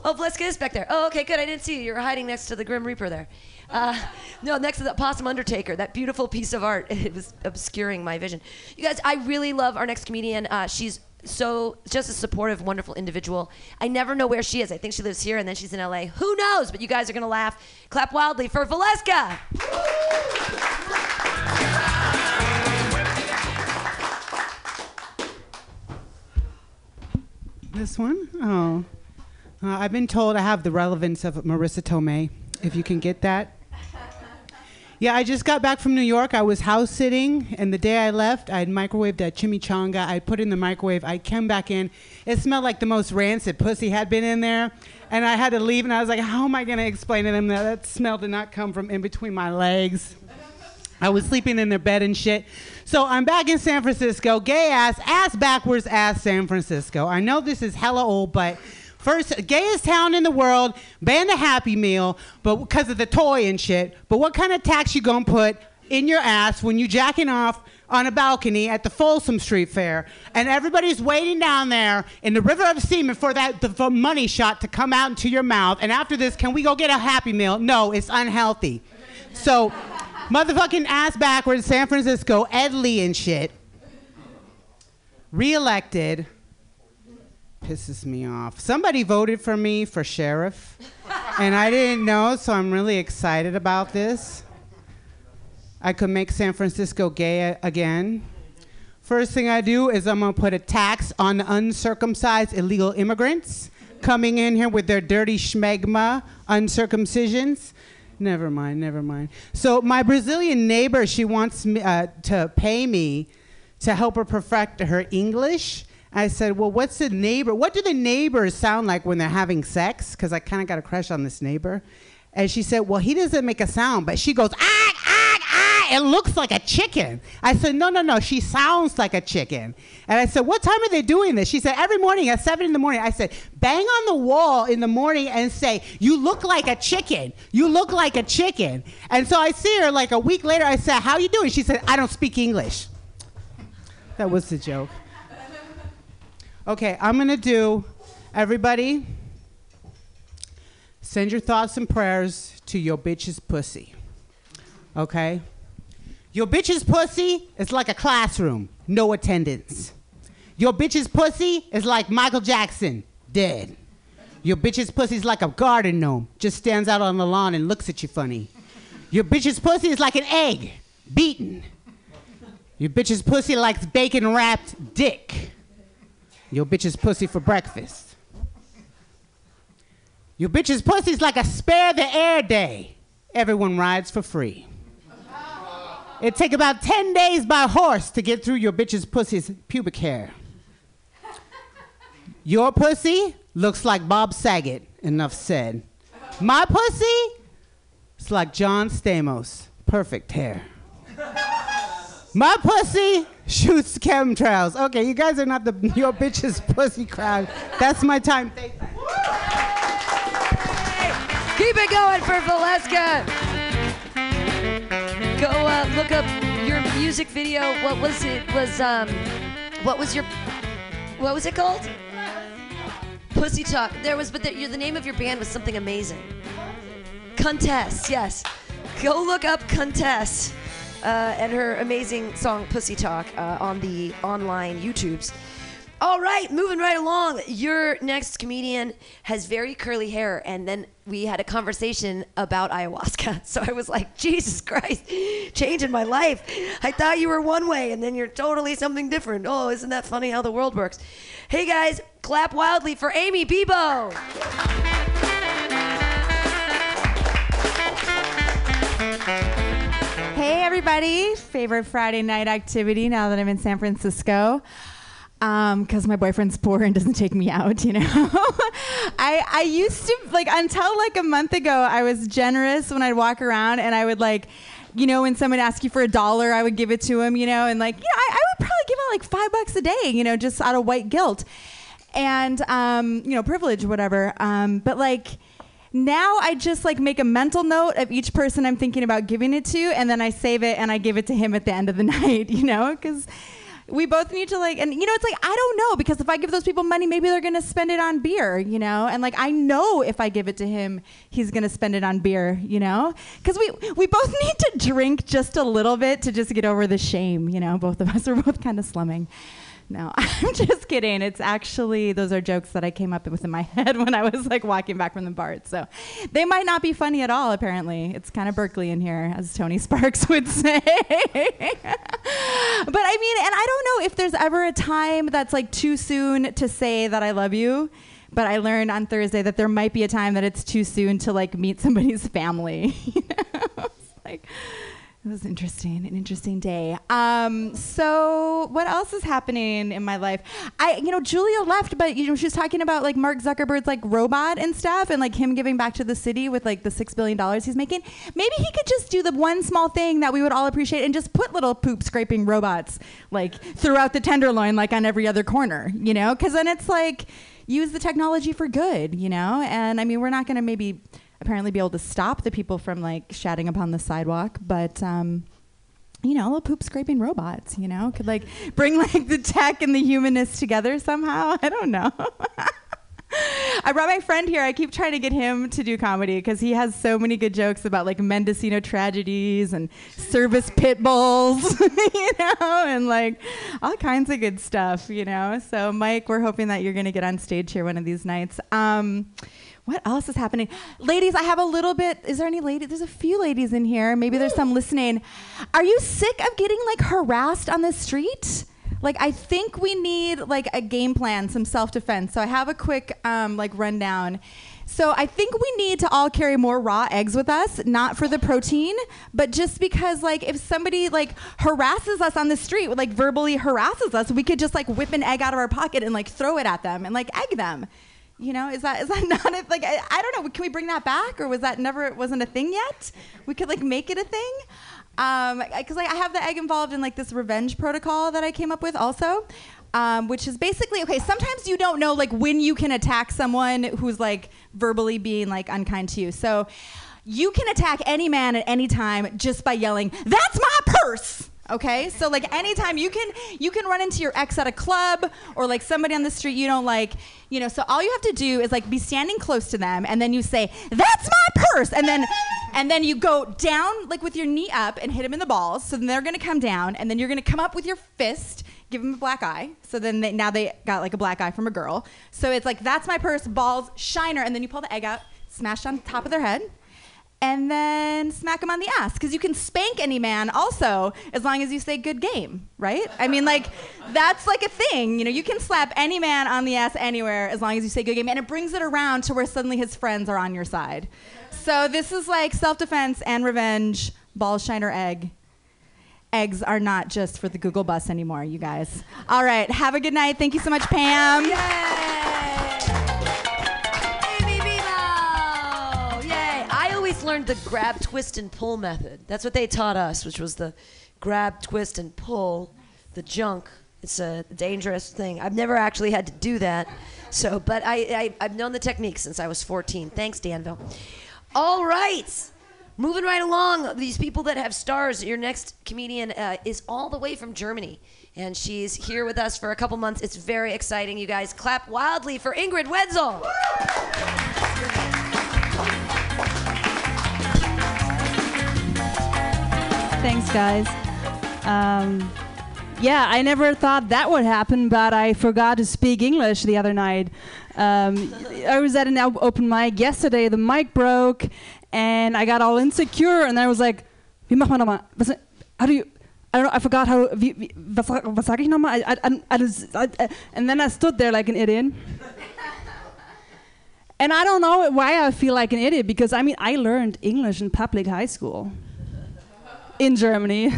Oh, Valeska is back there. Oh, okay, good, I didn't see you. You were hiding next to the Grim Reaper there. Uh, no, next to the Possum Undertaker, that beautiful piece of art. It was obscuring my vision. You guys, I really love our next comedian. Uh, she's so just a supportive, wonderful individual. I never know where she is. I think she lives here and then she's in L A. Who knows? But you guys are gonna laugh. Clap wildly for Valeska. This one? Oh. Uh, I've been told I have the relevance of Marissa Tomei, if you can get that. Yeah, I just got back from New York. I was house sitting, and the day I left, I had microwaved that chimichanga. I put it in the microwave. I came back in. It smelled like the most rancid pussy had been in there, and I had to leave, and I was like, how am I going to explain to them that that smell did not come from in between my legs? I was sleeping in their bed and shit. So I'm back in San Francisco, gay ass, ass backwards ass San Francisco. I know this is hella old, but... First, gayest town in the world, banned the Happy Meal, but because of the toy and shit. But what kind of tax you gonna put in your ass when you jacking off on a balcony at the Folsom Street Fair, and everybody's waiting down there in the river of semen for that the for money shot to come out into your mouth? And after this, can we go get a Happy Meal? No, it's unhealthy. So, motherfucking ass backwards, San Francisco, Ed Lee and shit, reelected. Pisses me off. Somebody voted for me for sheriff, and I didn't know, so I'm really excited about this. I could make San Francisco gay again. First thing I do is I'm gonna put a tax on the uncircumcised illegal immigrants coming in here with their dirty schmegma uncircumcisions. Never mind, never mind. So my Brazilian neighbor, she wants me uh, to pay me to help her perfect her English. I said, well, what's the neighbor? What do the neighbors sound like when they're having sex? Because I kind of got a crush on this neighbor. And she said, well, he doesn't make a sound, but she goes, ah, ah, ah, it looks like a chicken. I said, no, no, no, she sounds like a chicken. And I said, what time are they doing this? She said, every morning at seven in the morning. I said, bang on the wall in the morning and say, you look like a chicken. You look like a chicken. And so I see her like a week later. I said, how you doing? She said, I don't speak English. That was the joke. Okay, I'm going to do, everybody, send your thoughts and prayers to your bitch's pussy, okay? Your bitch's pussy is like a classroom, no attendance. Your bitch's pussy is like Michael Jackson, dead. Your bitch's pussy is like a garden gnome, just stands out on the lawn and looks at you funny. Your bitch's pussy is like an egg, beaten. Your bitch's pussy likes bacon-wrapped dick. Your bitch's pussy for breakfast. Your bitch's pussy's like a spare the air day. Everyone rides for free. It take about ten days by horse to get through your bitch's pussy's pubic hair. Your pussy looks like Bob Saget, enough said. My pussy, it's like John Stamos, perfect hair. My pussy shoots chemtrails. Okay, you guys are not the your bitch's pussy crowd. That's my time. Thank you. Keep it going for Valeska. Go uh, look up your music video. What was it? Was um, what was your, what was it called? Pussy Talk. There was, but the, your, the name of your band was something amazing. Countess. Yes. Go look up Countess. Uh, and her amazing song Pussy Talk uh, on the online YouTubes. All right, moving right along. Your next comedian has very curly hair, and then we had a conversation about ayahuasca. So I was like, Jesus Christ, changing my life. I thought you were one way, and then you're totally something different. Oh, isn't that funny how the world works? Hey, guys, clap wildly for Amy Bebo. Hey everybody, favorite Friday night activity now that I'm in San Francisco, because um, my boyfriend's poor and doesn't take me out, you know. I, I used to, like, until like a month ago, I was generous when I'd walk around and I would, like, you know, when someone asked you for a dollar, I would give it to him, you know, and like, you know, I, I would probably give out like five bucks a day, you know, just out of white guilt and, um, you know, privilege, whatever. Um, but like, now I just like make a mental note of each person I'm thinking about giving it to, and then I save it and I give it to him at the end of the night, you know, because we both need to, like, and you know, it's like, I don't know, because if I give those people money, maybe they're going to spend it on beer, you know, and like, I know if I give it to him, he's going to spend it on beer, you know, because we, we both need to drink just a little bit to just get over the shame, you know, both of us are both kind of slumming. No, I'm just kidding. It's actually, those are jokes that I came up with in my head when I was like walking back from the BART. So they might not be funny at all, apparently. It's kind of Berkeley in here, as Tony Sparks would say. But I mean, and I don't know if there's ever a time that's like too soon to say that I love you. But I learned on Thursday that there might be a time that it's too soon to like meet somebody's family. You know? It's like... It was interesting, an interesting day. Um, so what else is happening in my life? I, you know, Julia left, but you know, she was talking about like Mark Zuckerberg's like robot and stuff and like him giving back to the city with like the six billion dollars he's making. Maybe he could just do the one small thing that we would all appreciate and just put little poop scraping robots like throughout the Tenderloin, like on every other corner, you know? Because then it's like, use the technology for good, you know? And I mean, we're not going to maybe... apparently be able to stop the people from like shatting upon the sidewalk, but um, you know, little poop scraping robots, you know, could like bring like the tech and the humanists together somehow. I don't know. I brought my friend here. I keep trying to get him to do comedy because he has so many good jokes about like Mendocino tragedies and service pit bulls, you know, and like all kinds of good stuff, you know. So Mike, we're hoping that you're going to get on stage here one of these nights. Um, What else is happening? Ladies, I have a little bit. Is there any ladies? There's a few ladies in here. Maybe there's some listening. Are you sick of getting like harassed on the street? Like, I think we need like a game plan, some self-defense. So I have a quick um, like rundown. So I think we need to all carry more raw eggs with us, not for the protein, but just because like if somebody like harasses us on the street, like verbally harasses us, we could just like whip an egg out of our pocket and like throw it at them and like egg them. You know, is that is that not a, like, I, I don't know, can we bring that back? Or was that never, it wasn't a thing yet? We could like make it a thing? Um, because like I have the egg involved in like this revenge protocol that I came up with also, um, which is basically, okay, sometimes you don't know like when you can attack someone who's like verbally being like unkind to you. So you can attack any man at any time just by yelling, "That's my purse!" Okay, so like anytime you can you can run into your ex at a club or like somebody on the street you don't like, you know, so all you have to do is like be standing close to them and then you say, "That's my purse," and then and then you go down like with your knee up and hit them in the balls, so then they're gonna come down and then you're gonna come up with your fist, give them a black eye, so then they, now they got like a black eye from a girl. So it's like, "That's my purse," balls, shiner, and then you pull the egg out, smash on top of their head. And then smack him on the ass, because you can spank any man also, as long as you say "good game," right? I mean, like, that's like a thing, you know, you can slap any man on the ass anywhere as long as you say "good game," and it brings it around to where suddenly his friends are on your side. So this is like self-defense and revenge, ball, shiner, egg. Eggs are not just for the Google bus anymore, you guys. All right, have a good night. Thank you so much, Pam. Yay! learned the grab, twist, and pull method. That's what they taught us, which was the grab, twist, and pull the junk. It's a dangerous thing. I've never actually had to do that. So, but I, I, I've known the technique since I was fourteen. Thanks, Danville. All right. Moving right along, these people that have stars, your next comedian uh, is all the way from Germany. And she's here with us for a couple months. It's very exciting, you guys. Clap wildly for Ingrid Wenzel. Thanks, guys. Um, yeah, I never thought that would happen, but I forgot to speak English the other night. Um, I was at an open mic yesterday, the mic broke, and I got all insecure, and I was like, wie macht man nochmal? Was, how do you, I don't know, I forgot how, wie, wie, was, was sag ich nochmal? I, I, I just, I, I, and then I stood there like an idiot. And I don't know why I feel like an idiot, because I mean, I learned English in public high school in Germany.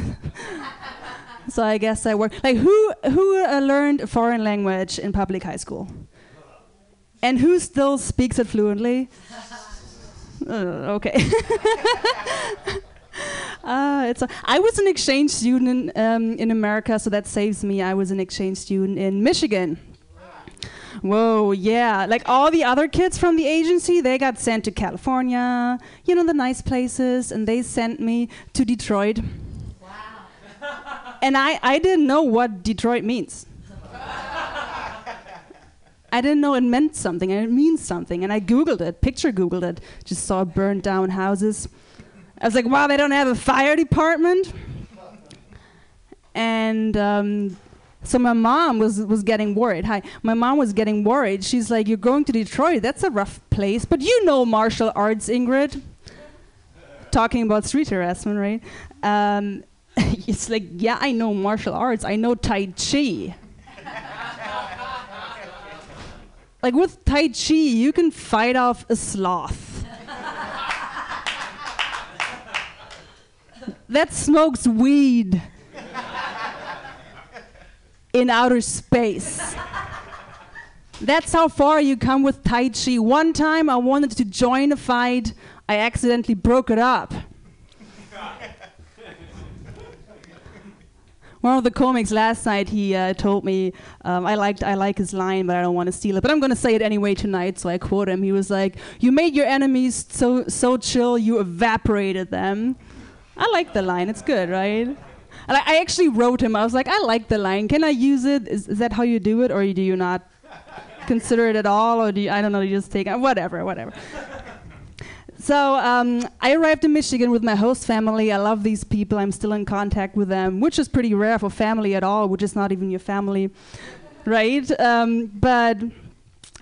So I guess I work, like who, who uh, learned a foreign language in public high school? And who still speaks it fluently? Uh, okay. uh, it's a, I was an exchange student in, um, in America, so that saves me. I was an exchange student in Michigan. Whoa, yeah. Like all the other kids from the agency, they got sent to California, you know, the nice places, and they sent me to Detroit. Wow. And I, I didn't know what Detroit means. I didn't know it meant something, and it means something. And I Googled it, picture Googled it, just saw burned down houses. I was like, wow, they don't have a fire department? And um, so my mom was, was getting worried. Hi, my mom was getting worried. She's like, you're going to Detroit, that's a rough place, but you know martial arts, Ingrid. Talking about street harassment, right? Um, it's like, yeah, I know martial arts, I know Tai Chi. Like with Tai Chi, you can fight off a sloth that smokes weed in outer space. That's how far you come with Tai Chi. One time I wanted to join a fight, I accidentally broke it up. One of the comics last night, he uh, told me, um, I liked, I like his line, but I don't want to steal it. But I'm going to say it anyway tonight, so I quote him. He was like, you made your enemies so, so chill, you evaporated them. I like the line. It's good, right? And I, I actually wrote him. I was like, I like the line. Can I use it? Is, is that how you do it? Or do you not consider it at all? Or do you, I don't know, you just take it? Whatever, whatever. So um, I arrived in Michigan with my host family. I love these people. I'm still in contact with them, which is pretty rare for family at all, which is not even your family, right? Um, but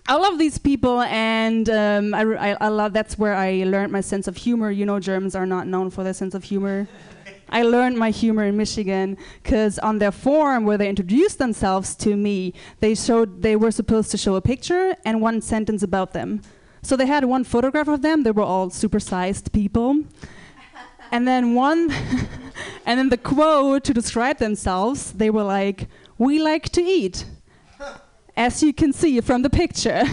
I love these people, and um, I, I, I love. That's where I learned my sense of humor. You know, Germans are not known for their sense of humor. I learned my humor in Michigan because on their form where they introduced themselves to me, they showed they were supposed to show a picture and one sentence about them. So they had one photograph of them. They were all supersized people. And then one, and then the quote to describe themselves, they were like, we like to eat, as you can see from the picture.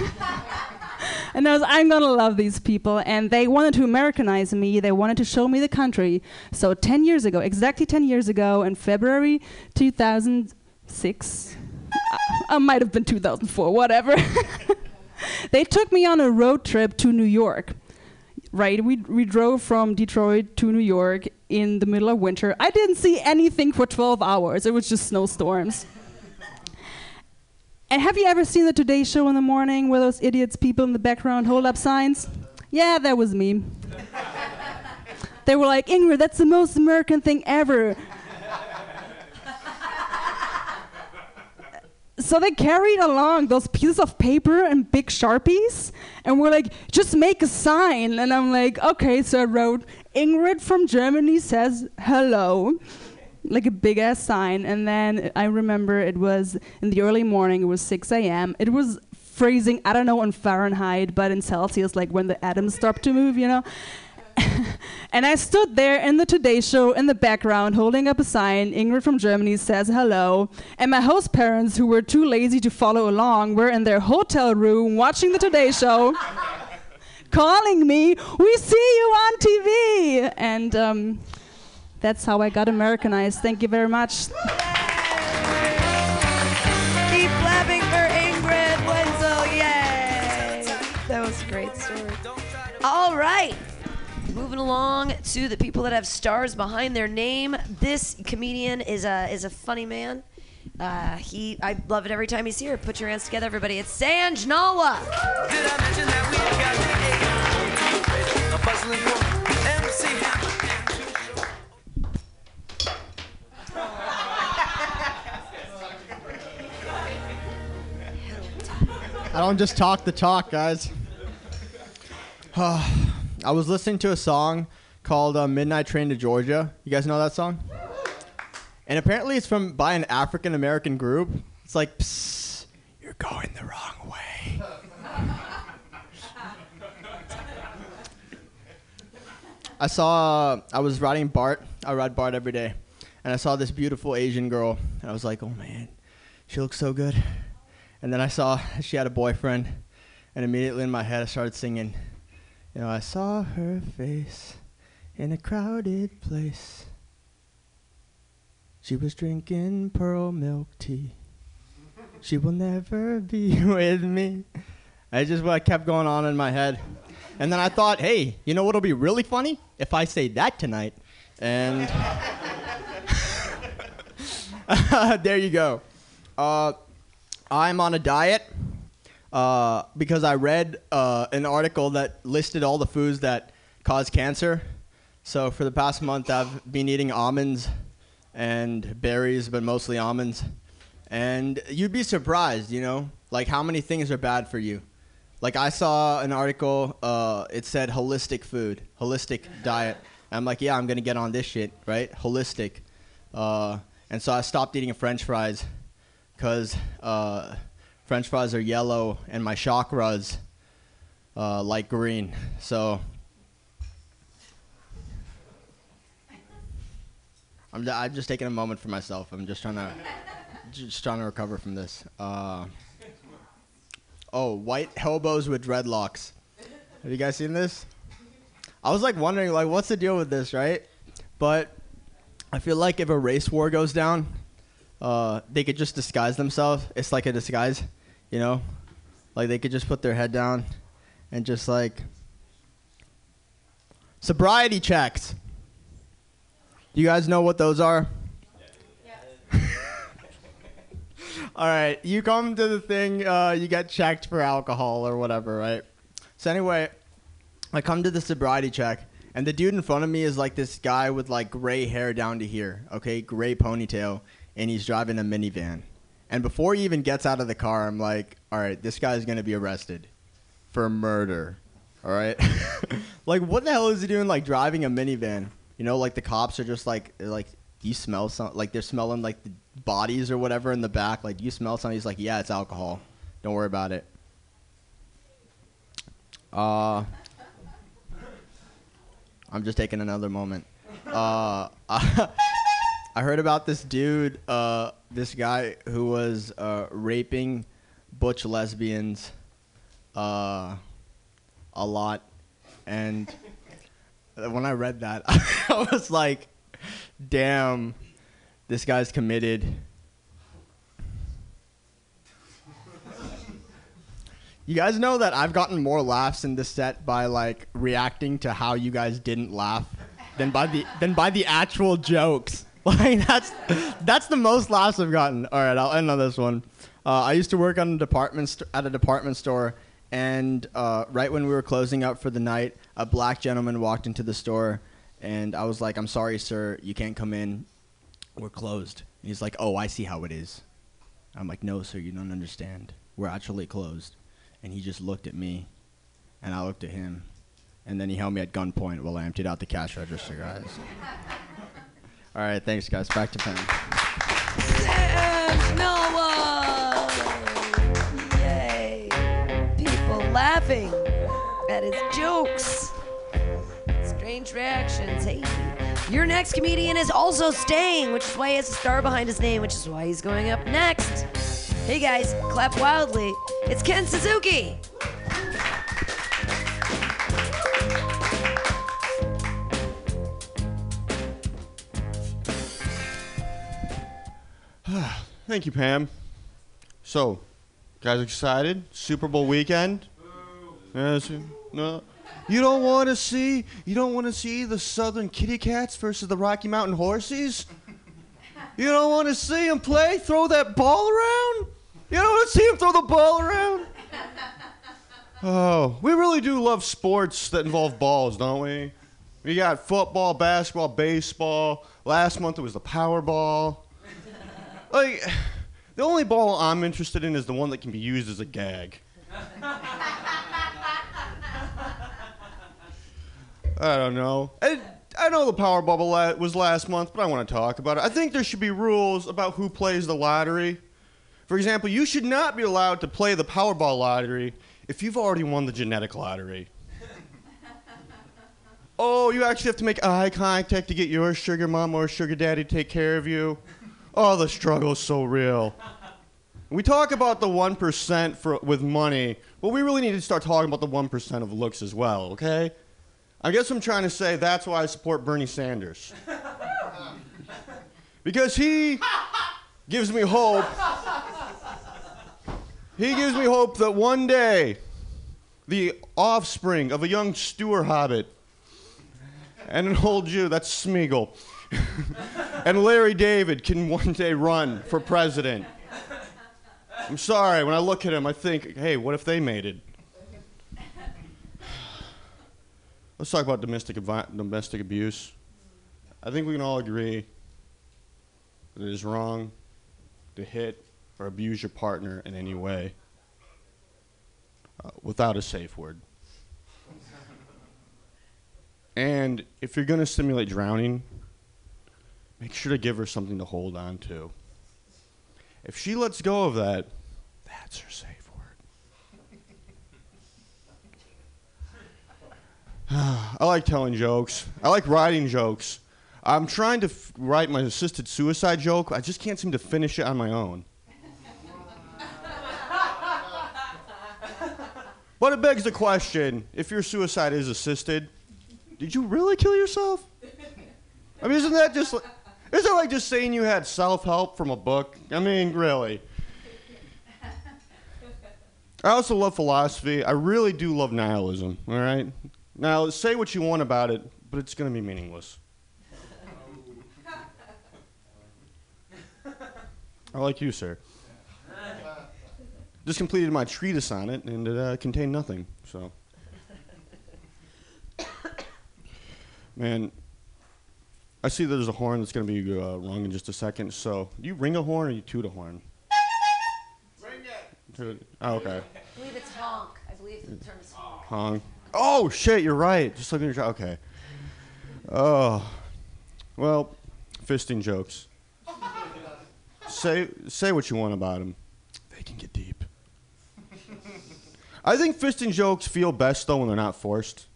And I was, I'm gonna love these people. And they wanted to Americanize me. They wanted to show me the country. So ten years ago, exactly ten years ago, in February two thousand six, I, I might have been two thousand four, whatever. They took me on a road trip to New York, right? We, we drove from Detroit to New York in the middle of winter. I didn't see anything for twelve hours. It was just snowstorms. And have you ever seen the Today Show in the morning where those idiots people in the background hold up signs? Yeah, that was me. They were like, Ingrid, that's the most American thing ever. So they carried along those pieces of paper and big Sharpies, and we're like, just make a sign. And I'm like, okay, so I wrote, Ingrid from Germany says hello, like a big ass sign. And then I remember it was in the early morning, it was six a m It was freezing, I don't know in Fahrenheit, but in Celsius, like when the atoms start to move, you know? And I stood there in the Today Show in the background holding up a sign, Ingrid from Germany says hello, and my host parents, who were too lazy to follow along, were in their hotel room watching the Today Show, calling me, we see you on T V. And um, that's how I got Americanized. Thank you very much. Yay. Keep clapping for Ingrid Wenzel, yay. That was a great story. All right. Moving along to the people that have stars behind their name. This comedian is a is a funny man. Uh, he, I love it every time he's here. Put your hands together, everybody. It's Sanj Nala. Did I mention that we got a puzzling M C Hammer? I don't just talk the talk, guys. I was listening to a song called uh, Midnight Train to Georgia. You guys know that song? And apparently it's from by an African American group. It's like, psst, you're going the wrong way. I saw, uh, I was riding BART. I ride BART every day. And I saw this beautiful Asian girl. And I was like, oh man, she looks so good. And then I saw she had a boyfriend. And immediately in my head I started singing, you know, I saw her face in a crowded place. She was drinking pearl milk tea. She will never be with me. I just I kept going on in my head. And then I thought, hey, you know what'll be really funny? If I say that tonight. And there you go. Uh, I'm on a diet uh, because I read uh, an article that listed all the foods that cause cancer. So for the past month, I've been eating almonds and berries, but mostly almonds. And you'd be surprised, you know, like how many things are bad for you. Like I saw an article, uh, it said holistic food, holistic diet. And I'm like, yeah, I'm gonna get on this shit, right? Holistic. Uh, and so I stopped eating French fries because uh, French fries are yellow and my chakras uh, like green, so. I'm, I'm just taking a moment for myself. I'm just trying to, just trying to recover from this. Uh, oh, white hobos with dreadlocks. Have you guys seen this? I was like wondering, like, what's the deal with this, right? But I feel like if a race war goes down, uh, they could just disguise themselves. It's like a disguise, you know? Like they could just put their head down and just like, sobriety checks. Do you guys know what those are? Yeah. All right, you come to the thing, uh, you get checked for alcohol or whatever, right? So anyway, I come to the sobriety check, and the dude in front of me is like this guy with like gray hair down to here, okay? Gray ponytail, and he's driving a minivan. And before he even gets out of the car, I'm like, all right, this guy's gonna be arrested for murder, all right? Like, what the hell is he doing, like driving a minivan? You know, like the cops are just like, like you smell something, like they're smelling like the bodies or whatever in the back. Like, do you smell something? He's like, yeah, it's alcohol. Don't worry about it. Uh, I'm just taking another moment. Uh, I, I heard about this dude, uh, this guy who was uh, raping butch lesbians uh, a lot. And when I read that, I was like, damn, this guy's committed. You guys know that I've gotten more laughs in this set by like reacting to how you guys didn't laugh than by the than by the actual jokes. Like that's that's the most laughs I've gotten. All right, I'll end on this one. Uh, I used to work on a department st- at a department store. And uh, right when we were closing up for the night, a black gentleman walked into the store, and I was like, I'm sorry, sir, you can't come in. We're closed. And he's like, oh, I see how it is. I'm like, no, sir, you don't understand. We're actually closed. And he just looked at me, and I looked at him, and then he held me at gunpoint while I emptied out the cash register, guys. All right, thanks, guys. Back to pen. Sam Noah! Laughing at his jokes. Strange reactions. Hey, your next comedian is also staying, which is why he has a star behind his name, which is why he's going up next. Hey guys, clap wildly. It's Ken Suzuki. Thank you, Pam. So, guys excited? Super Bowl weekend? No. No. You don't want to see, you don't want to see the Southern Kitty Cats versus the Rocky Mountain Horsies? You don't want to see them play, throw that ball around? You don't want to see them throw the ball around? Oh, we really do love sports that involve balls, don't we? We got football, basketball, baseball. Last month it was the Powerball. Like, the only ball I'm interested in is the one that can be used as a gag. I don't know. I, I know the Powerball was last month, but I want to talk about it. I think there should be rules about who plays the lottery. For example, you should not be allowed to play the Powerball lottery if you've already won the genetic lottery. Oh, you actually have to make eye contact to get your sugar mom or sugar daddy to take care of you. Oh, the struggle's so real. We talk about the one percent for, with money, but we really need to start talking about the one percent of looks as well, okay? I guess I'm trying to say that's why I support Bernie Sanders. Because he gives me hope. He gives me hope that one day, the offspring of a young Stuart Hobbit and an old Jew, that's Smeagol, and Larry David can one day run for president. I'm sorry, when I look at him, I think, hey, what if they made it? Let's talk about domestic, domestic abuse. I think we can all agree that it is wrong to hit or abuse your partner in any way uh, without a safe word. And if you're going to simulate drowning, make sure to give her something to hold on to. If she lets go of that, that's her safe word. I like telling jokes. I like writing jokes. I'm trying to f- write my assisted suicide joke. I just can't seem to finish it on my own. But it begs the question, if your suicide is assisted, did you really kill yourself? I mean, isn't that just... Li- Isn't it like just saying you had self-help from a book? I mean, really. I also love philosophy. I really do love nihilism, all right? Now, say what you want about it, but it's going to be meaningless. I like you, sir. Just completed my treatise on it, and it uh, contained nothing, so. Man... I see there's a horn that's going to be uh, rung in just a second. So, do you ring a horn or you toot a horn? Ring it. Toot. Oh, okay. I believe it's honk. I believe the term is honk. Honk. Oh, shit, you're right. Just look at your job. Okay. Oh. Well, fisting jokes. say say what you want about them. They can get deep. I think fisting jokes feel best, though, when they're not forced.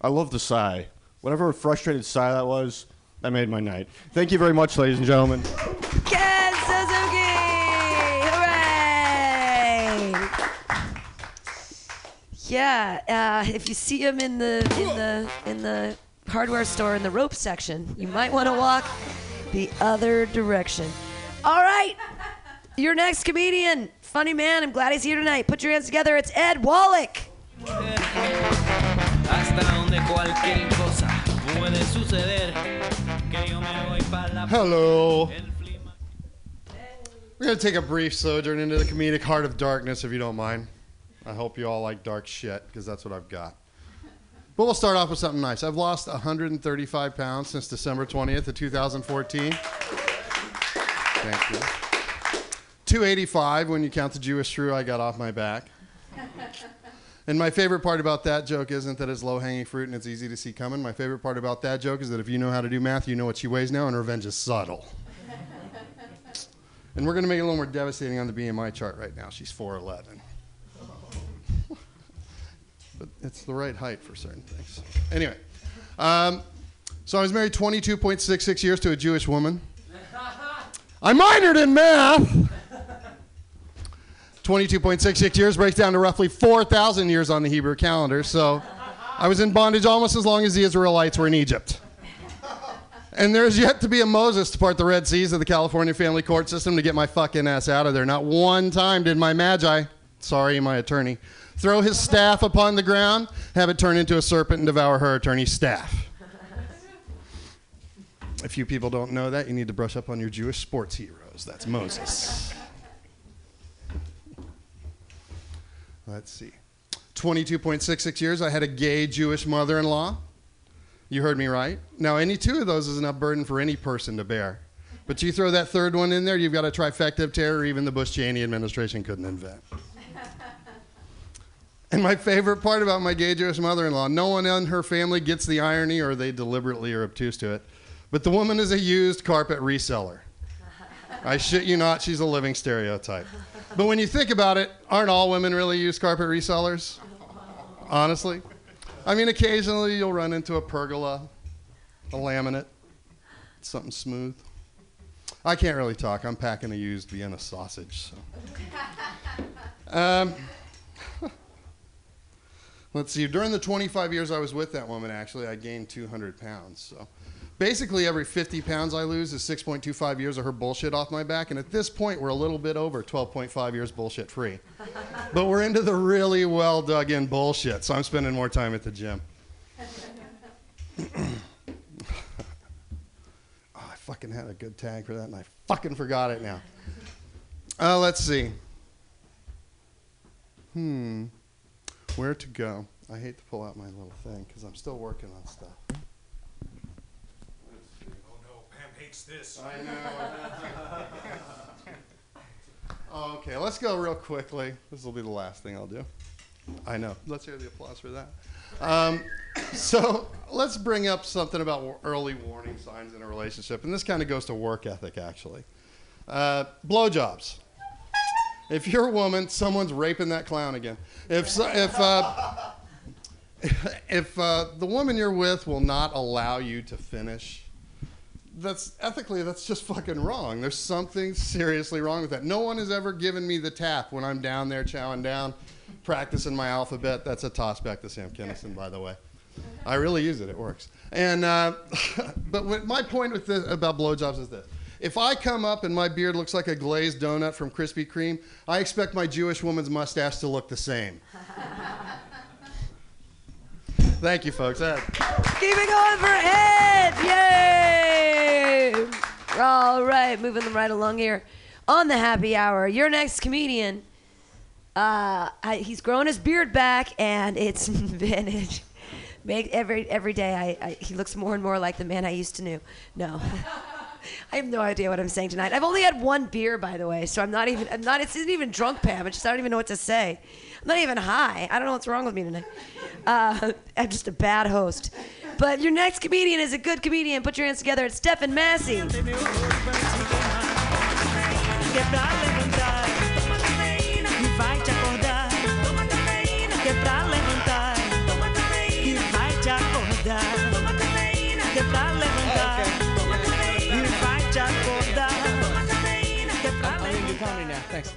I love the sigh. Whatever frustrated sigh that was, that made my night. Thank you very much, ladies and gentlemen. Ken Suzuki! Hooray! Yeah, uh, if you see him in the in the in the hardware store in the rope section, you might want to walk the other direction. All right, your next comedian, funny man. I'm glad he's here tonight. Put your hands together. It's Ed Wallach. Hello. We're going to take a brief sojourn into the comedic heart of darkness, if you don't mind. I hope you all like dark shit, because that's what I've got. But we'll start off with something nice. I've lost one hundred thirty-five pounds since December twentieth of two thousand fourteen. Thank you. two eighty-five, when you count the Jewish shrew I got off my back. And my favorite part about that joke isn't that it's low-hanging fruit and it's easy to see coming. My favorite part about that joke is that if you know how to do math, you know what she weighs now, and revenge is subtle. And we're going to make it a little more devastating on the B M I chart right now. She's four eleven. But it's the right height for certain things. Anyway, um, so I was married twenty-two point six six years to a Jewish woman. I minored in math. twenty-two point six six years breaks down to roughly four thousand years on the Hebrew calendar, so I was in bondage almost as long as the Israelites were in Egypt. And there's yet to be a Moses to part the Red Seas of the California family court system to get my fucking ass out of there. Not one time did my magi, sorry, my attorney, throw his staff upon the ground, have it turn into a serpent and devour her attorney's staff. If you people don't know that, you need to brush up on your Jewish sports heroes. That's Moses. Let's see. twenty-two point six six years, I had a gay Jewish mother-in-law. You heard me right. Now, any two of those is enough burden for any person to bear. But you throw that third one in there, you've got a trifecta of terror even the Bush-Cheney administration couldn't invent. And my favorite part about my gay Jewish mother-in-law, no one in her family gets the irony, or they deliberately are obtuse to it. But the woman is a used carpet reseller. I shit you not, she's a living stereotype. But when you think about it, aren't all women really used carpet resellers? Honestly. I mean, occasionally you'll run into a pergola, a laminate, something smooth. I can't really talk. I'm packing a used Vienna sausage. So. Um, let's see. During the twenty-five years I was with that woman, actually, I gained two hundred pounds. So basically every fifty pounds I lose is six point two five years of her bullshit off my back. And at this point, we're a little bit over twelve point five years bullshit free. But we're into the really well dug in bullshit. So I'm spending more time at the gym. Fucking had a good tag for that, and I fucking forgot it now. Uh, let's see. Hmm. Where to go? I hate to pull out my little thing, because I'm still working on stuff. Let's see. Oh, no. Pam hates this. I know. Oh, okay, let's go real quickly. This will be the last thing I'll do. I know. Let's hear the applause for that. Um, so let's bring up something about early warning signs in a relationship. And this kind of goes to work ethic, actually. Uh, blowjobs. If you're a woman, someone's raping that clown again. If, so, if, uh, if uh, the woman you're with will not allow you to finish, that's ethically, that's just fucking wrong. There's something seriously wrong with that. No one has ever given me the tap when I'm down there chowing down, practicing my alphabet. That's a toss back to Sam Kinison, by the way. I really use it. It works. And uh, but what my point with this, about blowjobs is this. If I come up and my beard looks like a glazed donut from Krispy Kreme, I expect my Jewish woman's mustache to look the same. Thank you, folks. That. Keep it going for Ed. Yay! All right, moving them right along here. On the happy hour, your next comedian. Uh, I, he's growing his beard back, and it's vintage. Make, every every day, I, I he looks more and more like the man I used to know. No, I have no idea what I'm saying tonight. I've only had one beer, by the way, so I'm not even. I'm not. It isn't even drunk, Pam. It's just I don't even know what to say. I'm not even high. I don't know what's wrong with me tonight. Uh, I'm just a bad host. But your next comedian is a good comedian. Put your hands together. It's Stephen Massey. Thanks.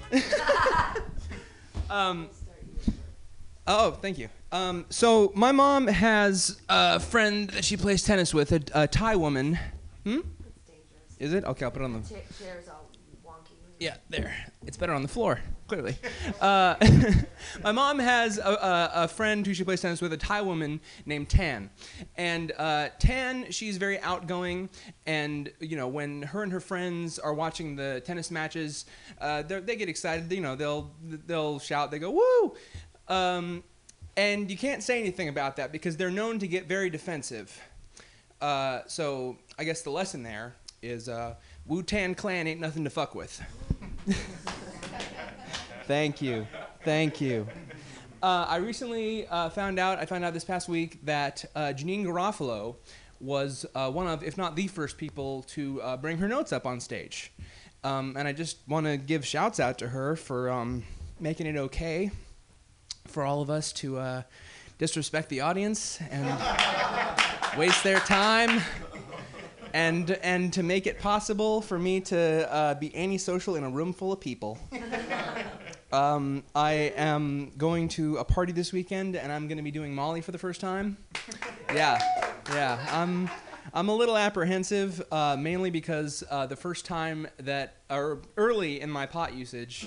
um, oh, thank you. Um, so my mom has a friend that she plays tennis with, a, a Thai woman. Hmm? It's dangerous. Is it? Okay, I'll put it on the... Ch- chair's all wonky. Yeah, there. It's better on the floor, clearly. Uh, my mom has a, a, a friend who she plays tennis with, a Thai woman named Tan. And uh, Tan, she's very outgoing. And, you know, when her and her friends are watching the tennis matches, uh, they get excited. You know, they'll, they'll shout. They go, woo! Um, and you can't say anything about that because they're known to get very defensive. Uh, so I guess the lesson there is uh, Wu Tan Clan ain't nothing to fuck with. Thank you. Thank you. Uh, I recently uh, found out, I found out this past week, that uh, Janine Garofalo was uh, one of, if not the first people to uh, bring her notes up on stage. Um, and I just want to give shouts out to her for um, making it okay for all of us to uh, disrespect the audience and waste their time. And and to make it possible for me to uh, be antisocial in a room full of people. um, I am going to a party this weekend, and I'm going to be doing Molly for the first time. Yeah, yeah. I'm I'm a little apprehensive, uh, mainly because uh, the first time that, or early in my pot usage,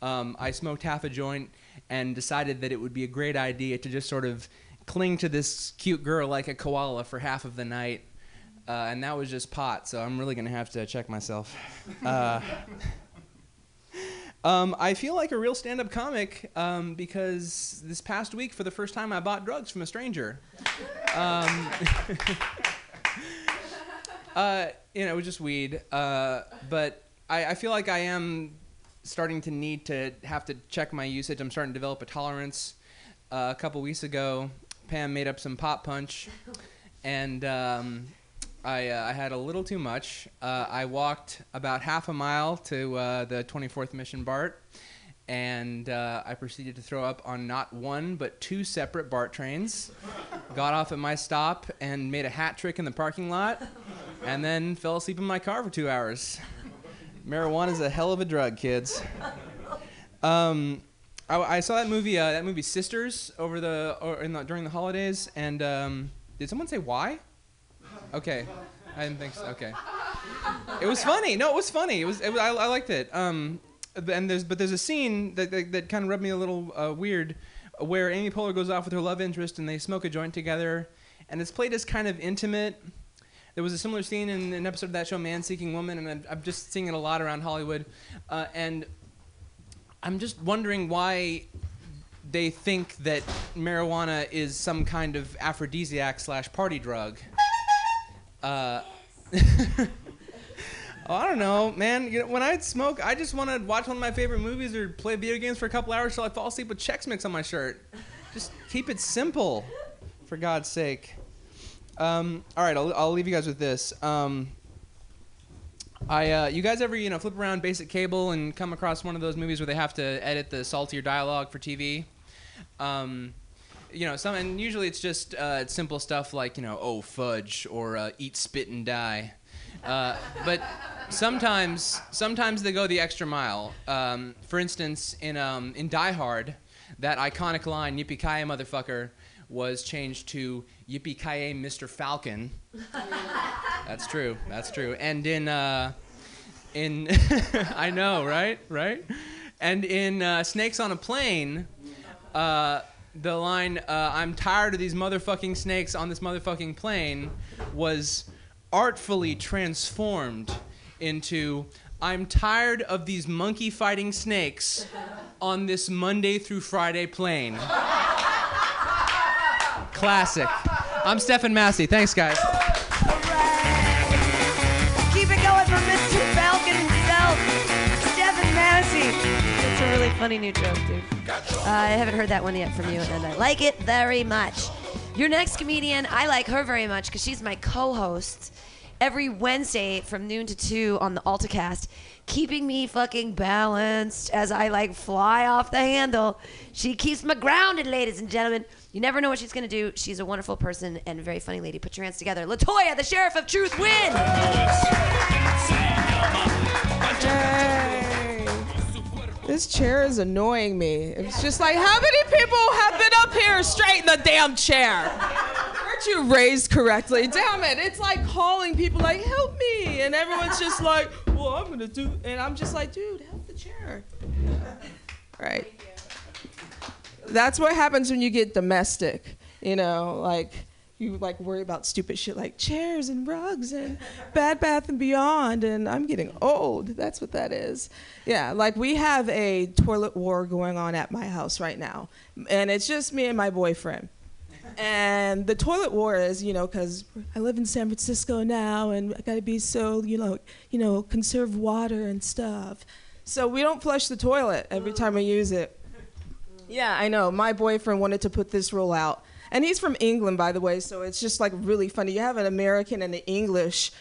um, I smoked half a joint and decided that it would be a great idea to just sort of cling to this cute girl like a koala for half of the night. Uh, and that was just pot, so I'm really going to have to check myself. Uh, um, I feel like a real stand-up comic um, because this past week, for the first time, I bought drugs from a stranger. Um, Uh, you know, it was just weed, uh, but I, I feel like I am starting to need to have to check my usage. I'm starting to develop a tolerance. Uh, a couple weeks ago, Pam made up some pop punch, and um, I, uh, I had a little too much. Uh, I walked about half a mile to uh, the twenty-fourth Mission BART, and uh, I proceeded to throw up on not one, but two separate BART trains, got off at my stop, and made a hat trick in the parking lot. And then fell asleep in my car for two hours. Marijuana's a hell of a drug, kids. Um, I, I saw that movie, uh, that movie Sisters, over the, or in the during the holidays. And um, did someone say why? Okay, I didn't think so. Okay, it was funny. No, it was funny. It was. It was I, I liked it. Um, and there's but there's a scene that that, that kind of rubbed me a little uh, weird, where Amy Poehler goes off with her love interest and they smoke a joint together, and it's played as kind of intimate. There was a similar scene in an episode of that show, Man Seeking Woman, and I'm, I'm just seeing it a lot around Hollywood. Uh, and I'm just wondering why they think that marijuana is some kind of aphrodisiac slash party drug. Uh, oh, I don't know, man. You know, when I smoke, I just want to watch one of my favorite movies or play video games for a couple hours till I fall asleep with Chex Mix on my shirt. Just keep it simple, for God's sake. Um, all right, I'll, I'll leave you guys with this. Um, I, uh, you guys ever, you know, flip around basic cable and come across one of those movies where they have to edit the saltier dialogue for T V? Um, you know, some, and usually it's just uh, it's simple stuff like, you know, oh, fudge, or uh, eat, spit, and die. Uh, but sometimes, sometimes they go the extra mile. Um, for instance, in um, in Die Hard, that iconic line, "Yippee-ki-yay, motherfucker," was changed to "Yippee-ki-yay, Mister Falcon." That's true. That's true. And in, uh, in, I know, right, right. And in uh, Snakes on a Plane, uh, the line uh, "I'm tired of these motherfucking snakes on this motherfucking plane" was artfully transformed into "I'm tired of these monkey fighting snakes on this Monday through Friday plane." Classic. I'm Stephen Massey. Thanks, guys. All right. Keep it going for Mister Falcon himself, Stephen Massey. It's a really funny new joke, dude. Uh, I haven't heard that one yet from you, and I like it very much. Your next comedian, I like her very much because she's my co-host every Wednesday from noon to two on the AltaCast, keeping me fucking balanced as I like fly off the handle. She keeps me grounded, ladies and gentlemen. You never know what she's gonna do. She's a wonderful person and a very funny lady. Put your hands together. LaToya, the Sheriff of Truth, win! Hey. This chair is annoying me. It's just like, how many people have been up here straight in the damn chair? You raised correctly. Damn it. It's like calling people like, help me. And everyone's just like, well, I'm going to do. And I'm just like, dude, help the chair. All right. That's what happens when you get domestic. You know, like you like worry about stupid shit like chairs and rugs and Bad Bath and Beyond. And I'm getting old. That's what that is. Yeah. Like we have a toilet war going on at my house right now. And it's just me and my boyfriend. And the toilet war is, you know, because I live in San Francisco now, and I gotta be so, you know, you know, conserve water and stuff. So we don't flush the toilet every time we use it. Yeah, I know. My boyfriend wanted to put this rule out, and he's from England, by the way. So it's just like really funny. You have an American and an Englishman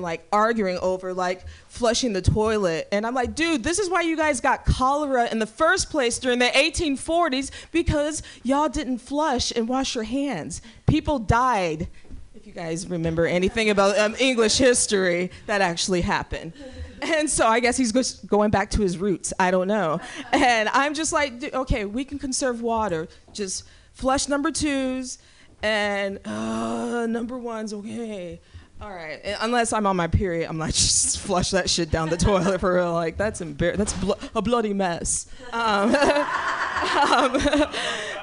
like arguing over like flushing the toilet, and I'm like, dude, this is why you guys got cholera in the first place during the eighteen forties, because y'all didn't flush and wash your hands. People died. If you guys remember anything about um, English history, that actually happened. And so I guess he's just going back to his roots. I don't know. And I'm just like, okay, we can conserve water. Just flush number twos, and uh, number ones, okay. All right, unless I'm on my period, I'm like, just flush that shit down the toilet for real. Like, that's embarrassing. That's blo- a bloody mess. Um, um,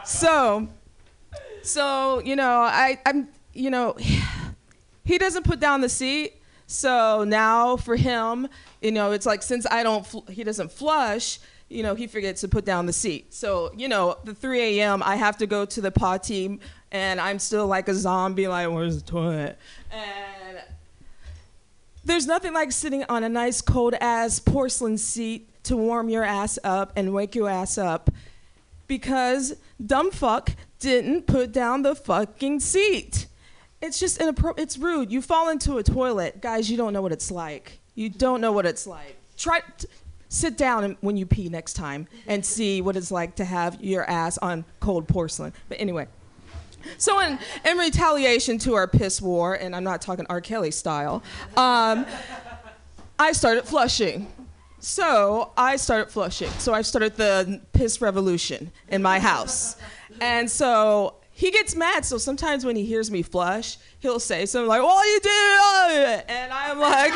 so, so you know, I, I'm, you know, he doesn't put down the seat. So now for him, you know, it's like since I don't, fl- he doesn't flush. You know, he forgets to put down the seat. So, you know, the three a.m., I have to go to the potty, and I'm still like a zombie, like, where's the toilet? And there's nothing like sitting on a nice, cold-ass porcelain seat to warm your ass up and wake your ass up because dumb fuck didn't put down the fucking seat. It's just inappropriate. It's rude. You fall into a toilet. Guys, you don't know what it's like. You don't know what it's like. Try... T- Sit down when you pee next time and see what it's like to have your ass on cold porcelain. But anyway, so in, in retaliation to our piss war, and I'm not talking R. Kelly style, um, I started flushing. So I started flushing. So I started the piss revolution in my house. And so he gets mad. So sometimes when he hears me flush, he'll say something like, well, you did all of it. And I'm like...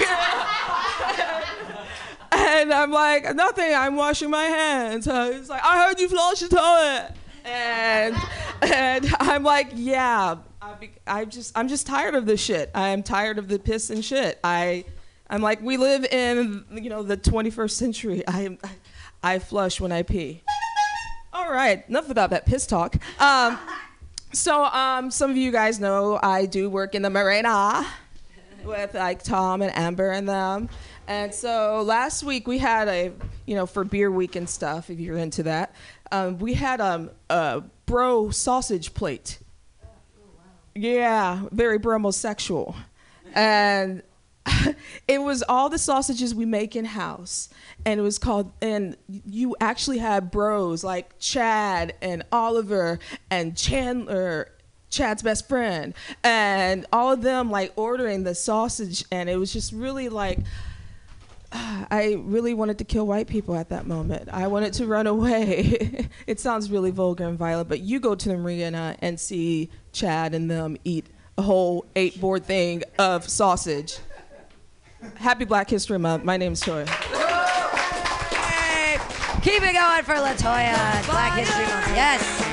And I'm like, nothing, I'm washing my hands. So he's like, I heard you flush the toilet. And and I'm like, yeah, I, be, I just, I'm just tired of this shit. I'm tired of the piss and shit. I, I'm like, we live in, you know, the twenty-first century. I, I flush when I pee. All right, enough about that piss talk. Um, so um, some of you guys know I do work in the marina with like Tom and Amber and them. And so last week we had a, you know, for beer week and stuff, if you're into that, um, we had um, a bro sausage plate. Oh, wow. Yeah, very bromosexual. And it was all the sausages we make in-house. And it was called, and you actually had bros like Chad and Oliver and Chandler, Chad's best friend, and all of them like ordering the sausage. And it was just really like... I really wanted to kill white people at that moment. I wanted to run away. It sounds really vulgar and violent, but you go to the marina and see Chad and them eat a whole eight board thing of sausage. Happy Black History Month. My name's Toya. Hey, keep it going for LaToya. Black History Month. Yes.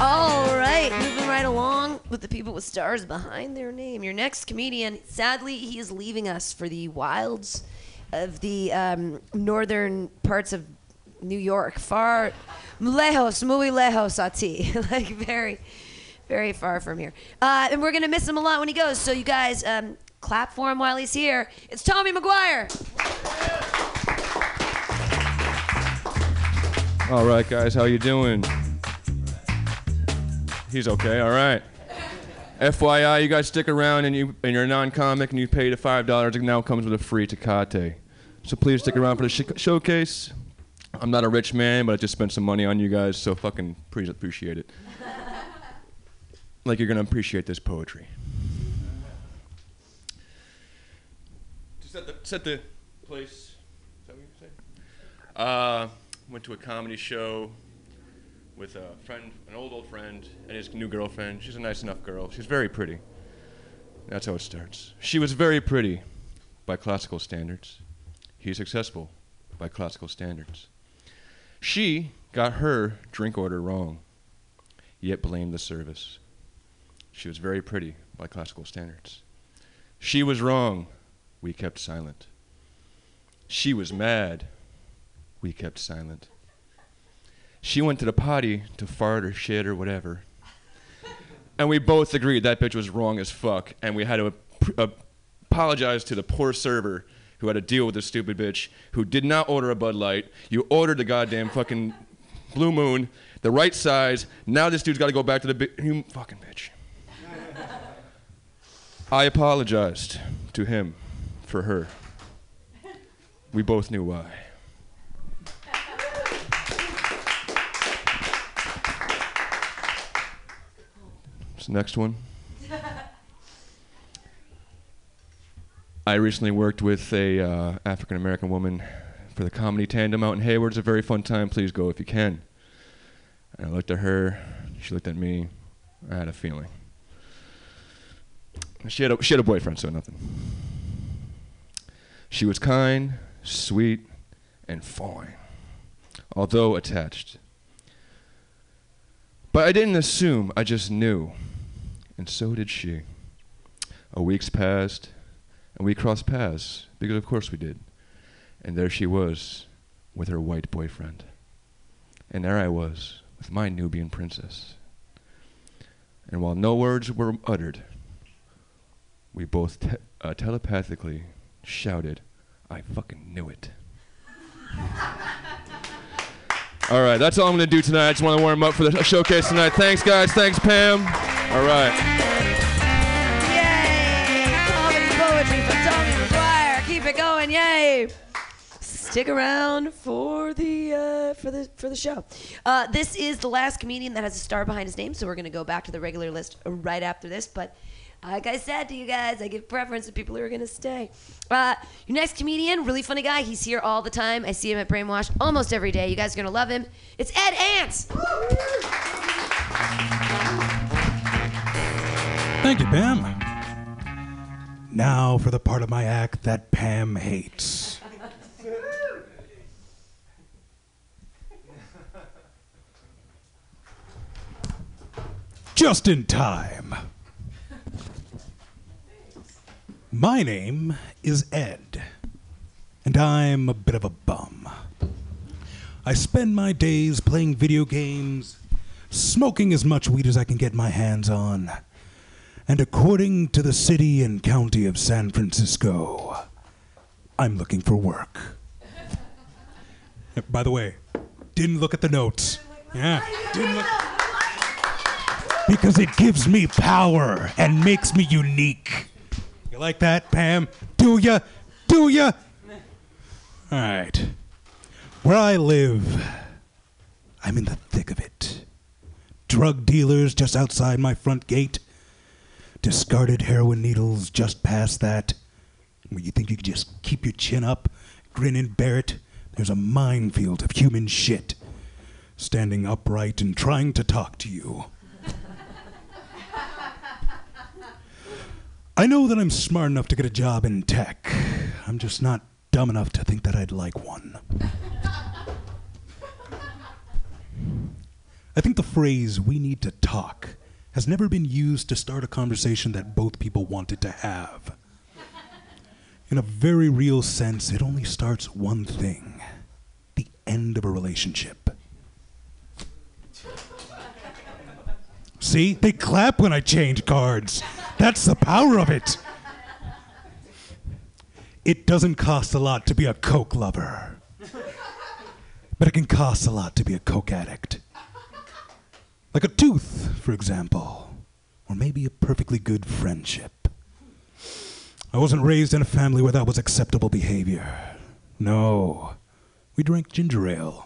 All right, moving right along with the people with stars behind their name. Your next comedian, sadly, he is leaving us for the wilds of the um, northern parts of New York. Far, lejos, muy lejos a ti. Like very, very far from here. Uh, and we're going to miss him a lot when he goes. So you guys, um, clap for him while he's here. It's Tommy Maguire. All right, guys, how you doing? He's okay, all right. F Y I, you guys stick around and, you, and you're a non-comic and you pay the five dollars and now comes with a free Tecate. So please stick around for the sh- showcase. I'm not a rich man, but I just spent some money on you guys, so fucking please appreciate it. Like you're gonna appreciate this poetry. To set the, set the place, is that what you're saying? Uh, went to a comedy show with a friend, an old, old friend, and his new girlfriend. She's a nice enough girl. She's very pretty. That's how it starts. She was very pretty by classical standards. He's successful by classical standards. She got her drink order wrong, yet blamed the service. She was very pretty by classical standards. She was wrong. We kept silent. She was mad. We kept silent. She went to the potty to fart or shit or whatever. And we both agreed that bitch was wrong as fuck. And we had to ap- apologize to the poor server who had to deal with this stupid bitch who did not order a Bud Light. You ordered the goddamn fucking Blue Moon, the right size. Now this dude's got to go back to the bi- you fucking bitch. I apologized to him for her. We both knew why. Next one. I recently worked with a uh, African American woman for the comedy tandem out in Hayward. It's a very fun time. Please go if you can. And I looked at her. She looked at me. I had a feeling. She had a, she had a boyfriend, so nothing. She was kind, sweet, and fine, although attached. But I didn't assume, I just knew. And so did she. A week's passed, and we crossed paths, because of course we did. And there she was, with her white boyfriend. And there I was, with my Nubian princess. And while no words were uttered, we both te- uh, telepathically shouted, "I fucking knew it." All right, that's all I'm going to do tonight. I just want to warm up for the showcase tonight. Thanks, guys. Thanks, Pam. All right. Yay. Comedy poetry for Tommy McGuire. Keep it going. Yay. Stick around for the uh, for the for the show. Uh, this is the last comedian that has a star behind his name, so we're going to go back to the regular list right after this. But like I said to you guys, I give preference to people who are going to stay. Uh, your next comedian, really funny guy. He's here all the time. I see him at Brainwash almost every day. You guys are going to love him. It's Ed Ants. Thank you, Pam. Now for the part of my act that Pam hates. Just in time. My name is Ed, and I'm a bit of a bum. I spend my days playing video games, smoking as much weed as I can get my hands on, and according to the city and county of San Francisco, I'm looking for work. By the way, didn't look at the notes. Yeah, didn't look. Because it gives me power and makes me unique. You like that, Pam? Do ya? Do ya? All right. Where I live, I'm in the thick of it. Drug dealers just outside my front gate. Discarded heroin needles just past that. Where you think you could just keep your chin up, grin and bear it. There's a minefield of human shit. Standing upright and trying to talk to you. I know that I'm smart enough to get a job in tech. I'm just not dumb enough to think that I'd like one. I think the phrase, "we need to talk," has never been used to start a conversation that both people wanted to have. In a very real sense, it only starts one thing: the end of a relationship. See, they clap when I change cards. That's the power of it. It doesn't cost a lot to be a coke lover. But it can cost a lot to be a coke addict. Like a tooth, for example. Or maybe a perfectly good friendship. I wasn't raised in a family where that was acceptable behavior. No. We drank ginger ale.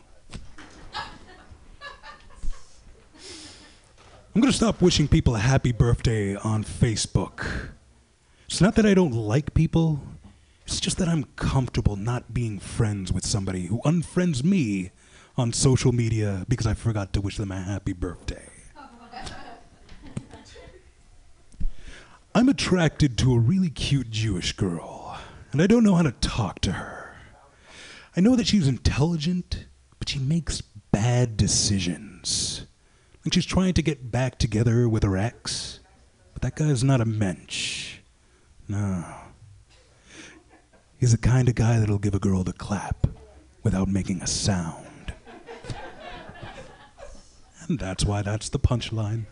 I'm going to stop wishing people a happy birthday on Facebook. It's not that I don't like people. It's just that I'm comfortable not being friends with somebody who unfriends me on social media because I forgot to wish them a happy birthday. I'm attracted to a really cute Jewish girl, and I don't know how to talk to her. I know that she's intelligent, but she makes bad decisions. Like she's trying to get back together with her ex, but that guy's not a mensch. No. He's the kind of guy that'll give a girl the clap without making a sound. And that's why that's the punchline.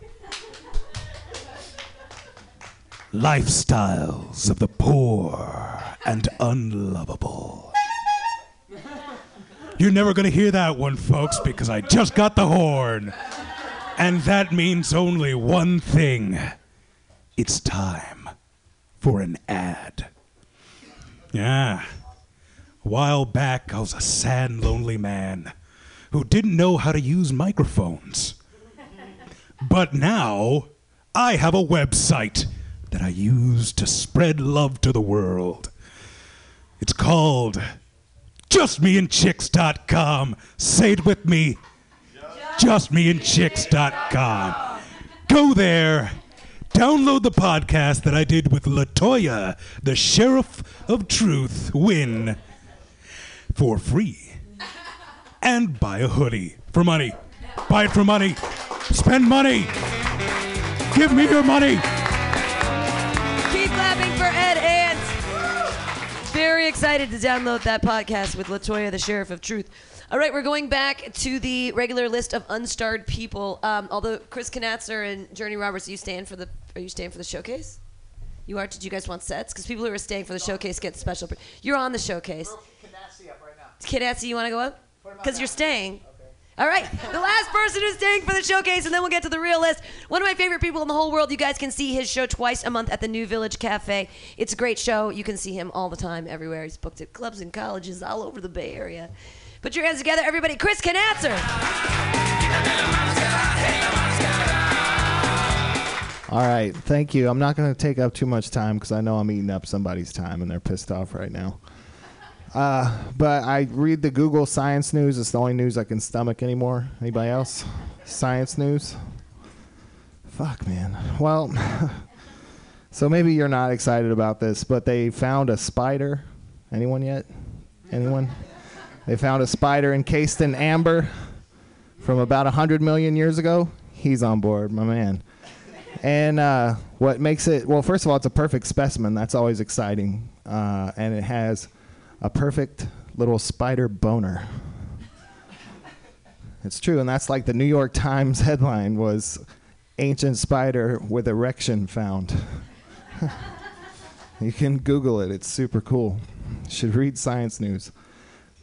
Lifestyles of the poor and unlovable. You're never gonna hear that one, folks, because I just got the horn. And that means only one thing. It's time for an ad. Yeah. A while back, I was a sad and lonely man who didn't know how to use microphones. But now, I have a website that I use to spread love to the world. It's called just me and chicks dot com. Say it with me. just me and chicks dot com. Go there, Download the podcast that I did with LaToya, the Sheriff of Truth, Wynn, for free. And buy a hoodie for money. Buy it for money. Spend money. Give me your money. Keep clapping for Ed Ant. Very excited to download that podcast with LaToya, the Sheriff of Truth. All right, we're going back to the regular list of unstarred people. Um, although Chris Knatzner and Journey Roberts, are you staying for the are you staying for the showcase? You are? Did you guys want sets? Because people who are staying for the showcase get special. Pre- you're on the showcase. Knatzy up right now. Knatzy, you want to go up? Because you're staying. Okay. All right, the last person who's staying for the showcase, and then we'll get to the real list. One of my favorite people in the whole world. You guys can see his show twice a month at the New Village Cafe. It's a great show. You can see him all the time, everywhere. He's booked at clubs and colleges all over the Bay Area. Put your hands together, everybody. Chris Knatzer. All right, thank you. I'm not going to take up too much time because I know I'm eating up somebody's time, and they're pissed off right now. Uh, but I read the Google Science News. It's the only news I can stomach anymore. Anybody else? Science News? Fuck, man. Well, so maybe you're not excited about this, but they found a spider. Anyone yet? Anyone? They found a spider encased in amber from about one hundred million years ago. He's on board, my man. And uh, what makes it, well, first of all, it's a perfect specimen. That's always exciting. Uh, and it has a perfect little spider boner. It's true, and that's like the New York Times headline was, ancient spider with erection found. You can Google it. It's super cool. You should read Science News.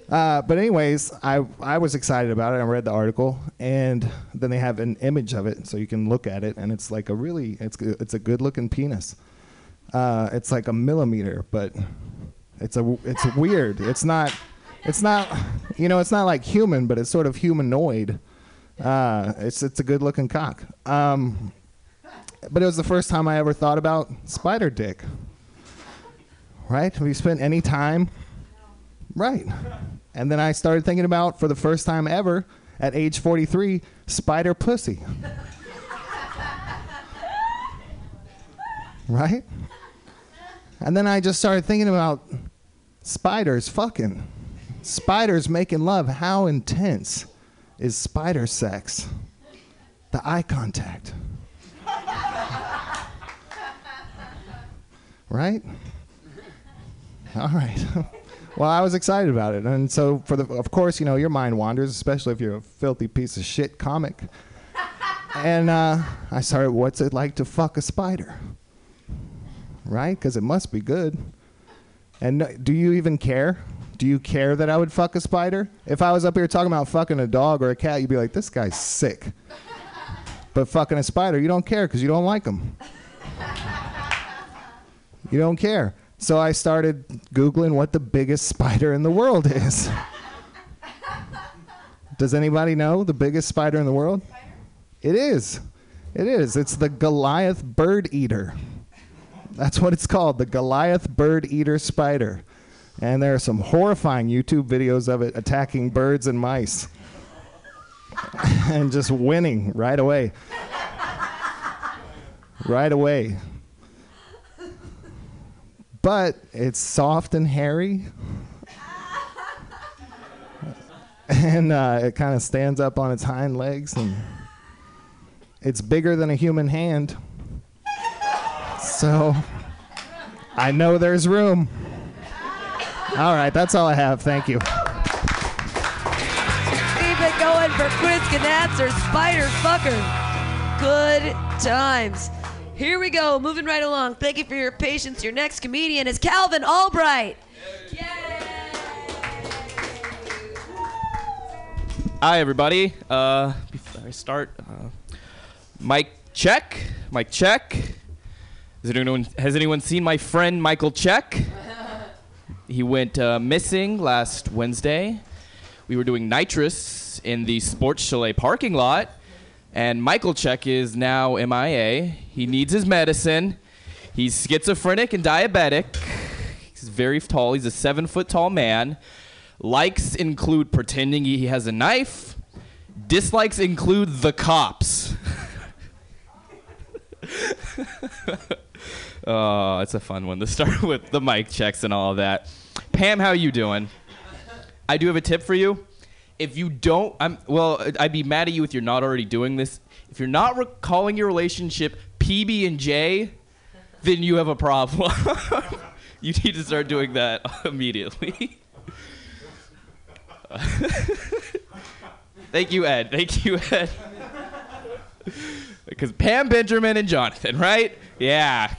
Uh, but anyways, I I was excited about it. I read the article, and then they have an image of it, so you can look at it, and it's like a really, it's it's a good-looking penis. Uh, it's like a millimeter, but it's a it's weird. It's not it's not you know it's not like human, but it's sort of humanoid. Uh, it's it's a good-looking cock. Um, but it was the first time I ever thought about spider dick. Right? Have you spent any time? Right. And then I started thinking about, for the first time ever, at age forty-three, spider pussy. Right? And then I just started thinking about spiders fucking. Spiders making love. How intense is spider sex? The eye contact. Right? All right. Well, I was excited about it, and so for the, of course, you know, your mind wanders, especially if you're a filthy piece of shit comic. And uh, I started, what's it like to fuck a spider? Right? Because it must be good. And no, do you even care? Do you care that I would fuck a spider? If I was up here talking about fucking a dog or a cat, you'd be like, this guy's sick. But fucking a spider, you don't care because you don't like him. You don't care. So I started Googling what the biggest spider in the world is. Does anybody know the biggest spider in the world? Spider? It is. It is. It's the Goliath bird eater. That's what it's called, the Goliath bird eater spider. And there are some horrifying YouTube videos of it attacking birds and mice. And just winning right away. Right away. But it's soft and hairy, and uh, it kind of stands up on its hind legs, and it's bigger than a human hand, so I know there's room. All right, that's all I have. Thank you. Keep it going for Chris Knatzer, Spider Fucker. Good times. Here we go, moving right along. Thank you for your patience. Your next comedian is Calvin Albright. Yay! Hi, everybody. Uh, before I start, uh, Mike Check. Mike Check. Is anyone, has anyone seen my friend Michael Check? He went uh, missing last Wednesday. We were doing nitrous in the Sports Chalet parking lot. And Michael Check is now M I A. He needs his medicine. He's schizophrenic and diabetic. He's very tall. He's a seven-foot tall man. Likes include pretending he has a knife. Dislikes include the cops. Oh, it's a fun one to start with, the mic checks and all of that. Pam, how you doing? I do have a tip for you. If you don't, I'm well, I'd be mad at you if you're not already doing this. If you're not recalling your relationship P B and J, then you have a problem. You need to start doing that immediately. Thank you, Ed. Thank you, Ed. Because Pam, Benjamin, and Jonathan, right? Yeah.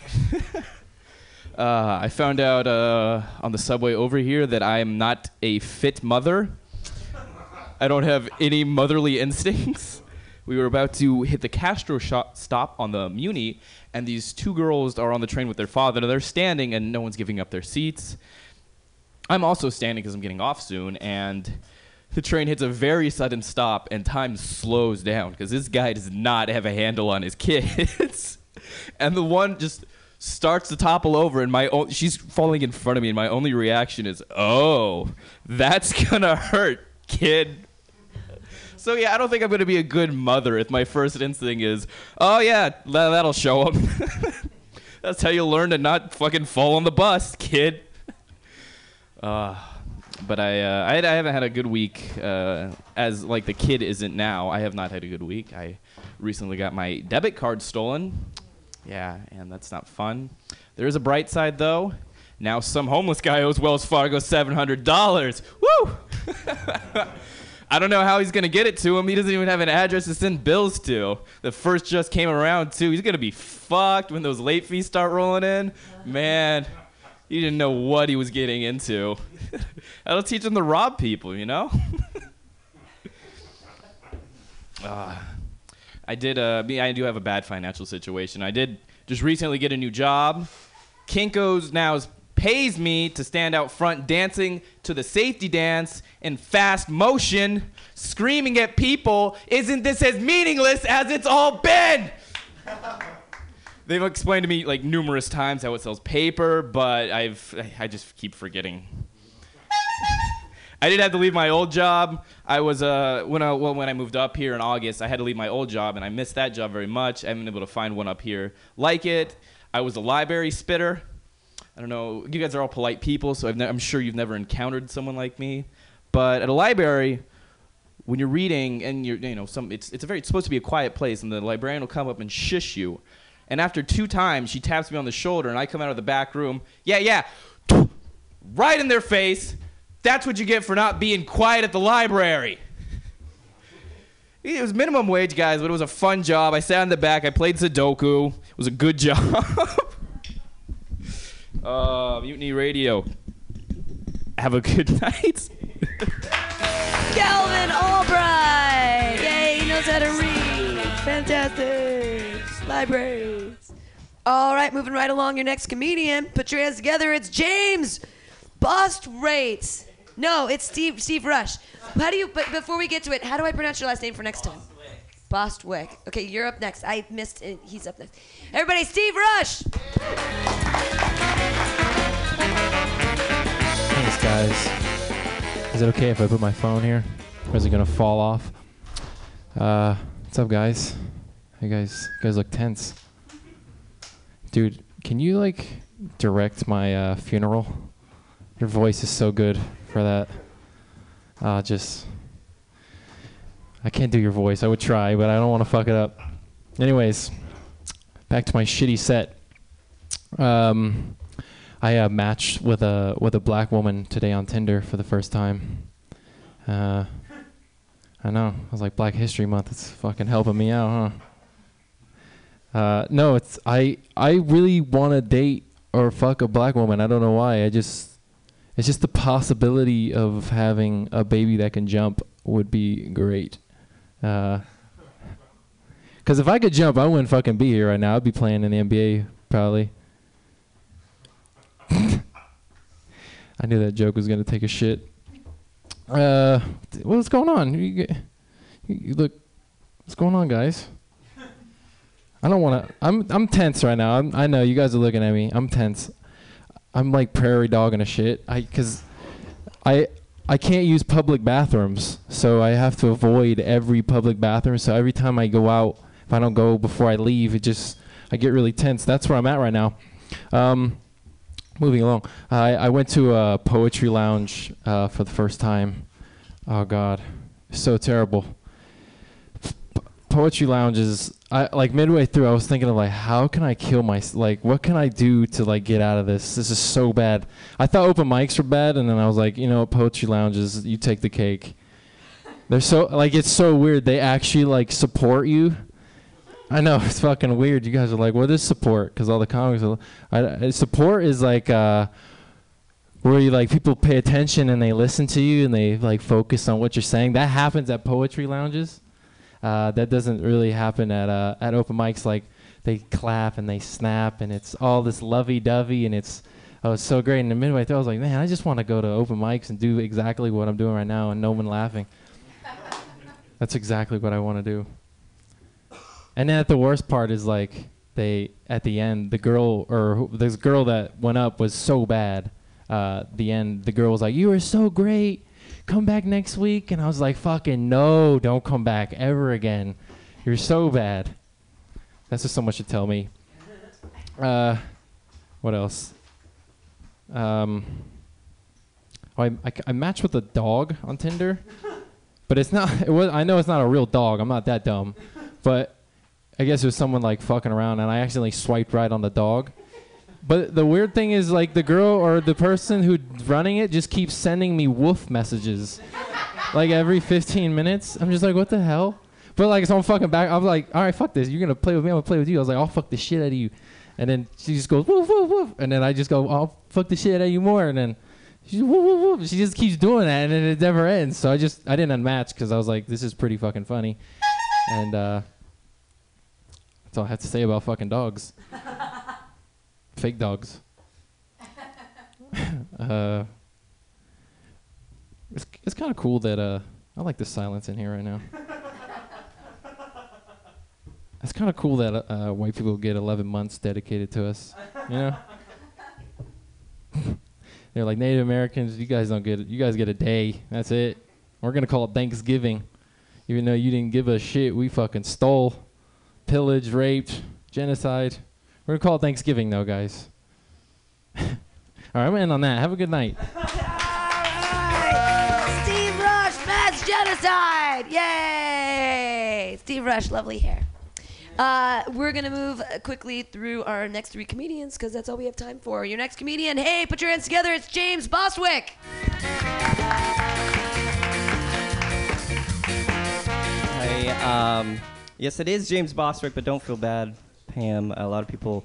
uh, I found out uh, on the subway over here that I am not a fit mother. I don't have any motherly instincts. We were about to hit the Castro shop stop on the Muni, and these two girls are on the train with their father. They're standing, and no one's giving up their seats. I'm also standing because I'm getting off soon, and the train hits a very sudden stop, and time slows down because this guy does not have a handle on his kids. And the one just starts to topple over, and my own, she's falling in front of me, and my only reaction is, oh, that's going to hurt, kid. So, yeah, I don't think I'm going to be a good mother if my first instinct is, oh, yeah, that'll show up. That's how you learn to not fucking fall on the bus, kid. Uh, but I, uh, I, I haven't had a good week, uh, as like the kid isn't now. I have not had a good week. I recently got my debit card stolen. Yeah, and that's not fun. There is a bright side, though. Now some homeless guy owes Wells Fargo seven hundred dollars. Woo! I don't know how he's going to get it to him. He doesn't even have an address to send bills to. The first just came around, too. He's going to be fucked when those late fees start rolling in. Man. He didn't know what he was getting into. That'll teach him to rob people, you know? uh, I did. Uh, I do have a bad financial situation. I did just recently get a new job. Kinko's now pays me to stand out front dancing to the safety dance in fast motion, screaming at people, isn't this as meaningless as it's all been? They've explained to me like numerous times how it sells paper, but I've I just keep forgetting. I did have to leave my old job. I was uh when I well, when I moved up here in August, I had to leave my old job, and I missed that job very much. I haven't been able to find one up here like it. I was a library spitter. I don't know. You guys are all polite people, so I've ne- I'm sure you've never encountered someone like me. But at a library, when you're reading and you're you know some it's it's a very it's supposed to be a quiet place, and the librarian will come up and shush you. And after two times, she taps me on the shoulder, and I come out of the back room. Yeah, yeah. Right in their face. That's what you get for not being quiet at the library. It was minimum wage, guys, but it was a fun job. I sat in the back. I played Sudoku. It was a good job. uh, Mutiny Radio. Have a good night. Calvin Albright. Yay, he knows how to read. Fantastic. Libraries. All right, moving right along. Your next comedian. Put your hands together. It's James. Bust rates. No, it's Steve. Steve Rush. How do you? But before we get to it, how do I pronounce your last name for next time? Bostwick. Okay, you're up next. I missed it. He's up next. Everybody, Steve Rush. Thanks, guys. Is it okay if I put my phone here, or is it gonna fall off? Uh, what's up, guys? You guys, you guys look tense. Dude, can you like direct my uh, funeral? Your voice is so good for that. Uh, just, I can't do your voice. I would try, but I don't want to fuck it up. Anyways, back to my shitty set. Um, I uh, matched with a with a black woman today on Tinder for the first time. Uh, I know. I was like, Black History Month. It's fucking helping me out, huh? Uh, no, it's I. I really want to date or fuck a black woman. I don't know why. I just, it's just the possibility of having a baby that can jump would be great. Uh, cause if I could jump, I wouldn't fucking be here right now. I'd be playing in the N B A probably. I knew that joke was gonna take a shit. Uh, what's going on? You, you look, what's going on, guys? I don't want to. I'm I'm tense right now. I'm, I know you guys are looking at me. I'm tense. I'm like prairie dogging a shit. I because I I can't use public bathrooms, so I have to avoid every public bathroom. So every time I go out, if I don't go before I leave, it just I get really tense. That's where I'm at right now. Um, moving along, I, I went to a poetry lounge uh, for the first time. Oh God, so terrible. P- poetry lounges. I like midway through, I was thinking of like, how can I kill my like, what can I do to like get out of this? This is so bad. I thought open mics were bad, and then I was like, you know, poetry lounges, you take the cake. They're so like, it's so weird. They actually like support you. I know, it's fucking weird. You guys are like, what is support? Because all the comics are I, support is like uh, where you like people pay attention and they listen to you and they like focus on what you're saying. That happens at poetry lounges. Uh, that doesn't really happen at uh, at open mics. Like they clap and they snap and it's all this lovey-dovey and it's oh it's so great. And the midway through, I was like, man, I just want to go to open mics and do exactly what I'm doing right now and no one laughing. That's exactly what I want to do. And then at the worst part is like they at the end the girl or this girl that went up was so bad. Uh, the end the girl was like, "You were so great. Come back next week." And I was like, "Fucking no! Don't come back ever again. You're so bad." That's what someone should tell me. Uh, what else? Um, oh, I, I I matched with a dog on Tinder, but it's not. It was I know it's not a real dog. I'm not that dumb, but. I guess it was someone like fucking around and I accidentally swiped right on the dog. But the weird thing is like the girl or the person who's running it just keeps sending me woof messages like every fifteen minutes. I'm just like, what the hell? But like, so I'm fucking back. I'm like, all right, fuck this. You're going to play with me. I'm going to play with you. I was like, I'll fuck the shit out of you. And then she just goes, woof, woof, woof. And then I just go, I'll fuck the shit out of you more. And then she, woof, woof, woof. She just keeps doing that and then it never ends. So I just, I didn't unmatch because I was like, this is pretty fucking funny. And, uh, that's all I have to say about fucking dogs. Fake dogs. uh, it's it's kind of cool that uh, I like the silence in here right now. It's kind of cool that uh, white people get eleven months dedicated to us. You know, they're like Native Americans. You guys don't get it. You guys get a day. That's it. We're gonna call it Thanksgiving, even though you didn't give us shit. We fucking stole. Pillage, raped, genocide. We're going to call it Thanksgiving, though, guys. All right, I'm going to end on that. Have a good night. All right. Steve Rush, mass genocide. Yay. Steve Rush, lovely hair. Uh, we're going to move quickly through our next three comedians because that's all we have time for. Your next comedian, hey, put your hands together. It's James Bostwick. Hey, um... Yes, it is James Bostwick, but don't feel bad, Pam. A lot of people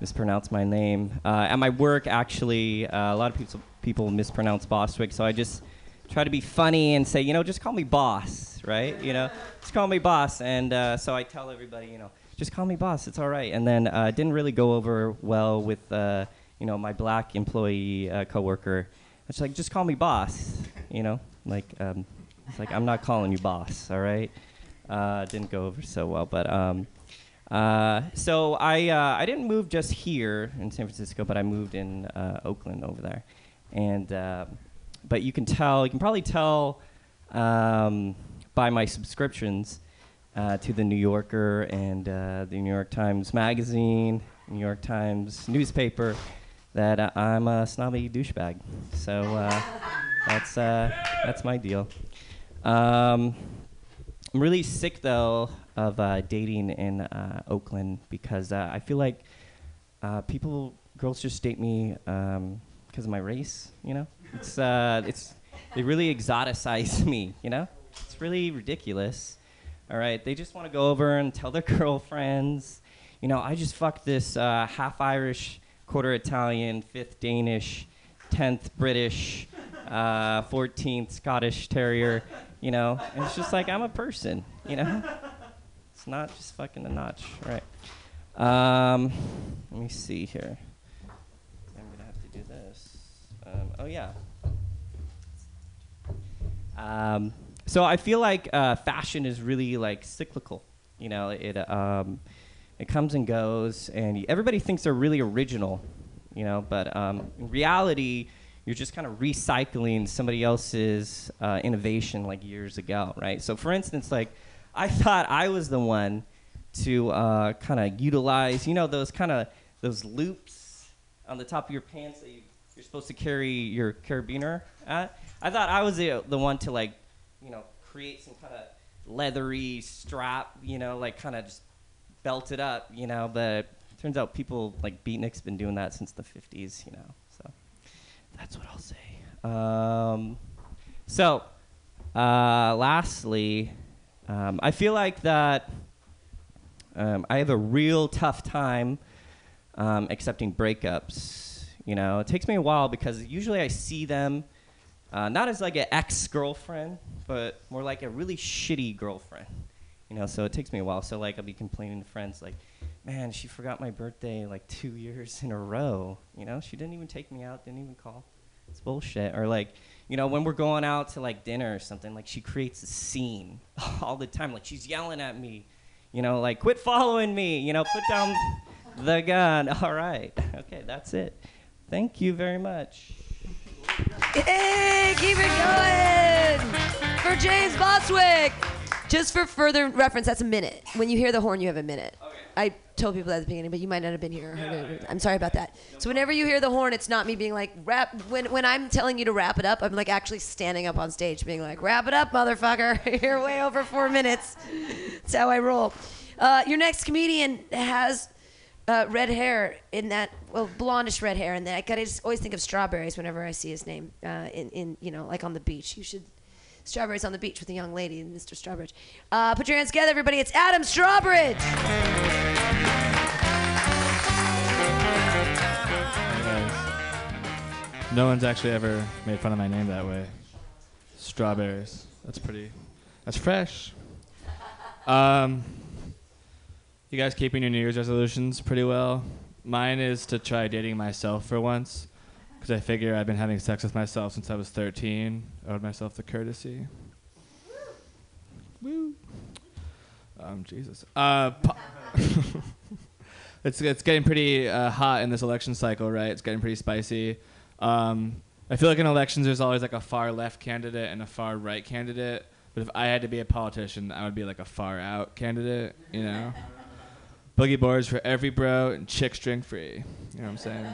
mispronounce my name. Uh, at my work, actually, uh, a lot of people people mispronounce Bostwick, so I just try to be funny and say, you know, just call me Boss, right? You know, just call me Boss. And uh, so I tell everybody, you know, just call me Boss. It's all right. And then uh, it didn't really go over well with, uh, you know, my black employee uh, coworker. It's like, just call me Boss, you know, like um, it's like I'm not calling you Boss, all right? Uh, didn't go over so well, but um, uh, so I uh, I didn't move just here in San Francisco, but I moved in uh, Oakland over there, and uh, but you can tell you can probably tell um, by my subscriptions uh, to the New Yorker and uh, the New York Times magazine, New York Times newspaper that uh, I'm a snobby douchebag. So uh, that's uh, that's my deal. Um, I'm really sick, though, of uh, dating in uh, Oakland because uh, I feel like uh, people, girls just date me um, because of my race, you know? It's, uh, it's, they really exoticize me, you know? It's really ridiculous. All right, they just want to go over and tell their girlfriends, you know, I just fucked this uh, half Irish, quarter Italian, fifth Danish, tenth British, uh, fourteenth Scottish Terrier. You know, and it's just like, I'm a person, you know? It's not just fucking a notch, right? Um, let me see here. I'm gonna have to do this. Um, oh, yeah. Um, so I feel like uh, fashion is really, like, cyclical. You know, it um, it comes and goes, and everybody thinks they're really original, you know? But um, in reality, you're just kind of recycling somebody else's uh, innovation like years ago, right? So for instance, like I thought I was the one to uh, kind of utilize, you know, those kind of those loops on the top of your pants that you, you're supposed to carry your carabiner at. I thought I was the, the one to, like, you know, create some kind of leathery strap, you know, like kind of just belt it up, you know, but it turns out people like Beatnik's been doing that since the fifties, you know, so that's what I'll say. Um, so, uh, lastly, um, I feel like that um, I have a real tough time um, accepting breakups, you know. It takes me a while because usually I see them Uh, not as like an ex-girlfriend, but more like a really shitty girlfriend, you know, so it takes me a while. So, like, I'll be complaining to friends, like, man, she forgot my birthday, like, two years in a row, you know? She didn't even take me out, didn't even call. It's bullshit. Or, like, you know, when we're going out to, like, dinner or something, like, she creates a scene all the time. Like, she's yelling at me, you know, like, quit following me, you know, put down the gun. All right. Okay, that's it. Thank you very much. Hey, keep it going for James Bostwick. Just for further reference, that's a minute. When you hear the horn, you have a minute. Okay. I told people that at the beginning, but you might not have been here. Or heard yeah, it. Yeah. I'm sorry about that. No so whenever you hear the horn, it's not me being like, wrap. When when I'm telling you to wrap it up, I'm like actually standing up on stage, being like, wrap it up, motherfucker. You're way over four minutes. That's how I roll. Uh, your next comedian has. Uh, red hair in that, well, blondish red hair in that. I gotta just always think of strawberries whenever I see his name. Uh, in, in you know, like on the beach. You should strawberries on the beach with a young lady and Mister Strawbridge. Uh, put your hands together, everybody. It's Adam Strawbridge. No one's actually ever made fun of my name that way. Strawberries. That's pretty. That's fresh. Um. You guys keeping your New Year's resolutions pretty well? Mine is to try dating myself for once, because I figure I've been having sex with myself since I was thirteen. I owed myself the courtesy. Woo! Um, Jesus. Uh, po- it's it's getting pretty uh, hot in this election cycle, right? It's getting pretty spicy. Um, I feel like in elections there's always like a far left candidate and a far right candidate. But if I had to be a politician, I would be like a far out candidate, you know? Boogie boards for every bro and chicks drink free. You know what I'm saying?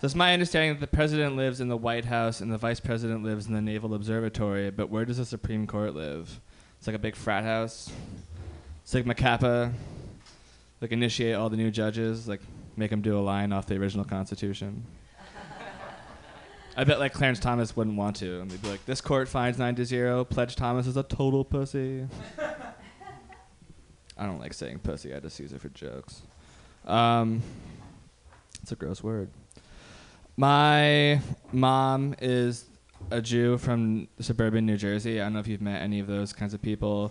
So it's my understanding that the president lives in the White House and the vice president lives in the Naval Observatory, but where does the Supreme Court live? It's like a big frat house. Sigma Kappa. Like initiate all the new judges, like make them do a line off the original Constitution. I bet like Clarence Thomas wouldn't want to. And they'd be like, this court finds nine to zero. Pledge Thomas is a total pussy. I don't like saying pussy. I just use it for jokes. Um, it's a gross word. My mom is a Jew from suburban New Jersey. I don't know if you've met any of those kinds of people.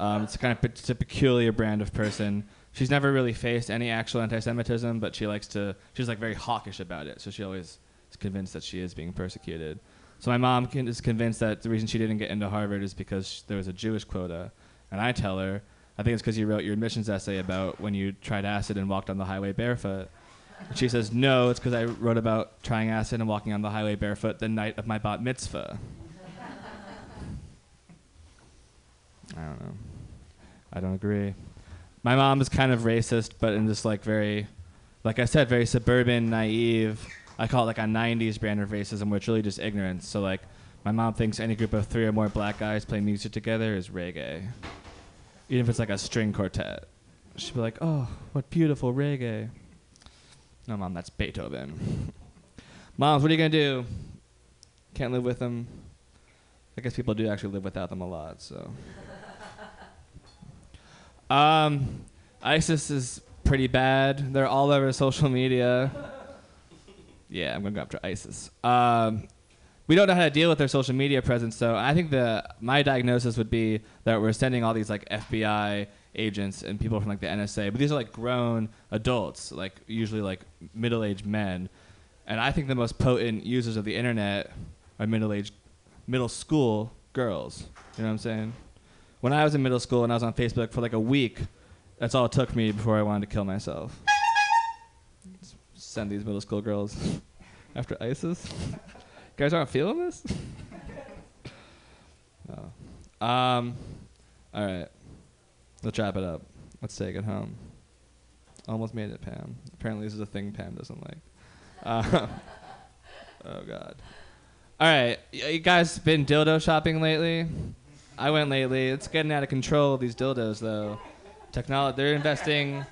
Um, it's kind of pe- it's a peculiar brand of person. She's never really faced any actual anti-Semitism, but she likes to. She's like very hawkish about it. So she always is convinced that she is being persecuted. So my mom can, is convinced that the reason she didn't get into Harvard is because sh- there was a Jewish quota, and I tell her. I think it's because you wrote your admissions essay about when you tried acid and walked on the highway barefoot. And she says, no, it's because I wrote about trying acid and walking on the highway barefoot the night of my bat mitzvah. I don't know. I don't agree. My mom is kind of racist, but in this like very, like I said, very suburban, naive, I call it like a nineties brand of racism, which really just ignorance. So like my mom thinks any group of three or more black guys playing music together is reggae. Even if it's like a string quartet. She'd be like, oh, what beautiful reggae. No, Mom, that's Beethoven. Moms, what are you going to do? Can't live with them. I guess people do actually live without them a lot, so. um, ISIS is pretty bad. They're all over social media. Yeah, I'm going to go after ISIS. Um... We don't know how to deal with their social media presence, so I think the my diagnosis would be that we're sending all these like F B I agents and people from like the N S A, but these are like grown adults, like usually like middle-aged men, and I think the most potent users of the internet are middle-aged, middle school girls. You know what I'm saying? When I was in middle school and I was on Facebook for like a week, that's all it took me before I wanted to kill myself. Send these middle school girls after ISIS. You guys aren't feeling this? No. Um, all right. Let's wrap it up. Let's take it home. Almost made it, Pam. Apparently this is a thing Pam doesn't like. Uh, oh, God. All right. You guys been dildo shopping lately? I went lately. It's getting out of control, these dildos, though. Technology. They're investing...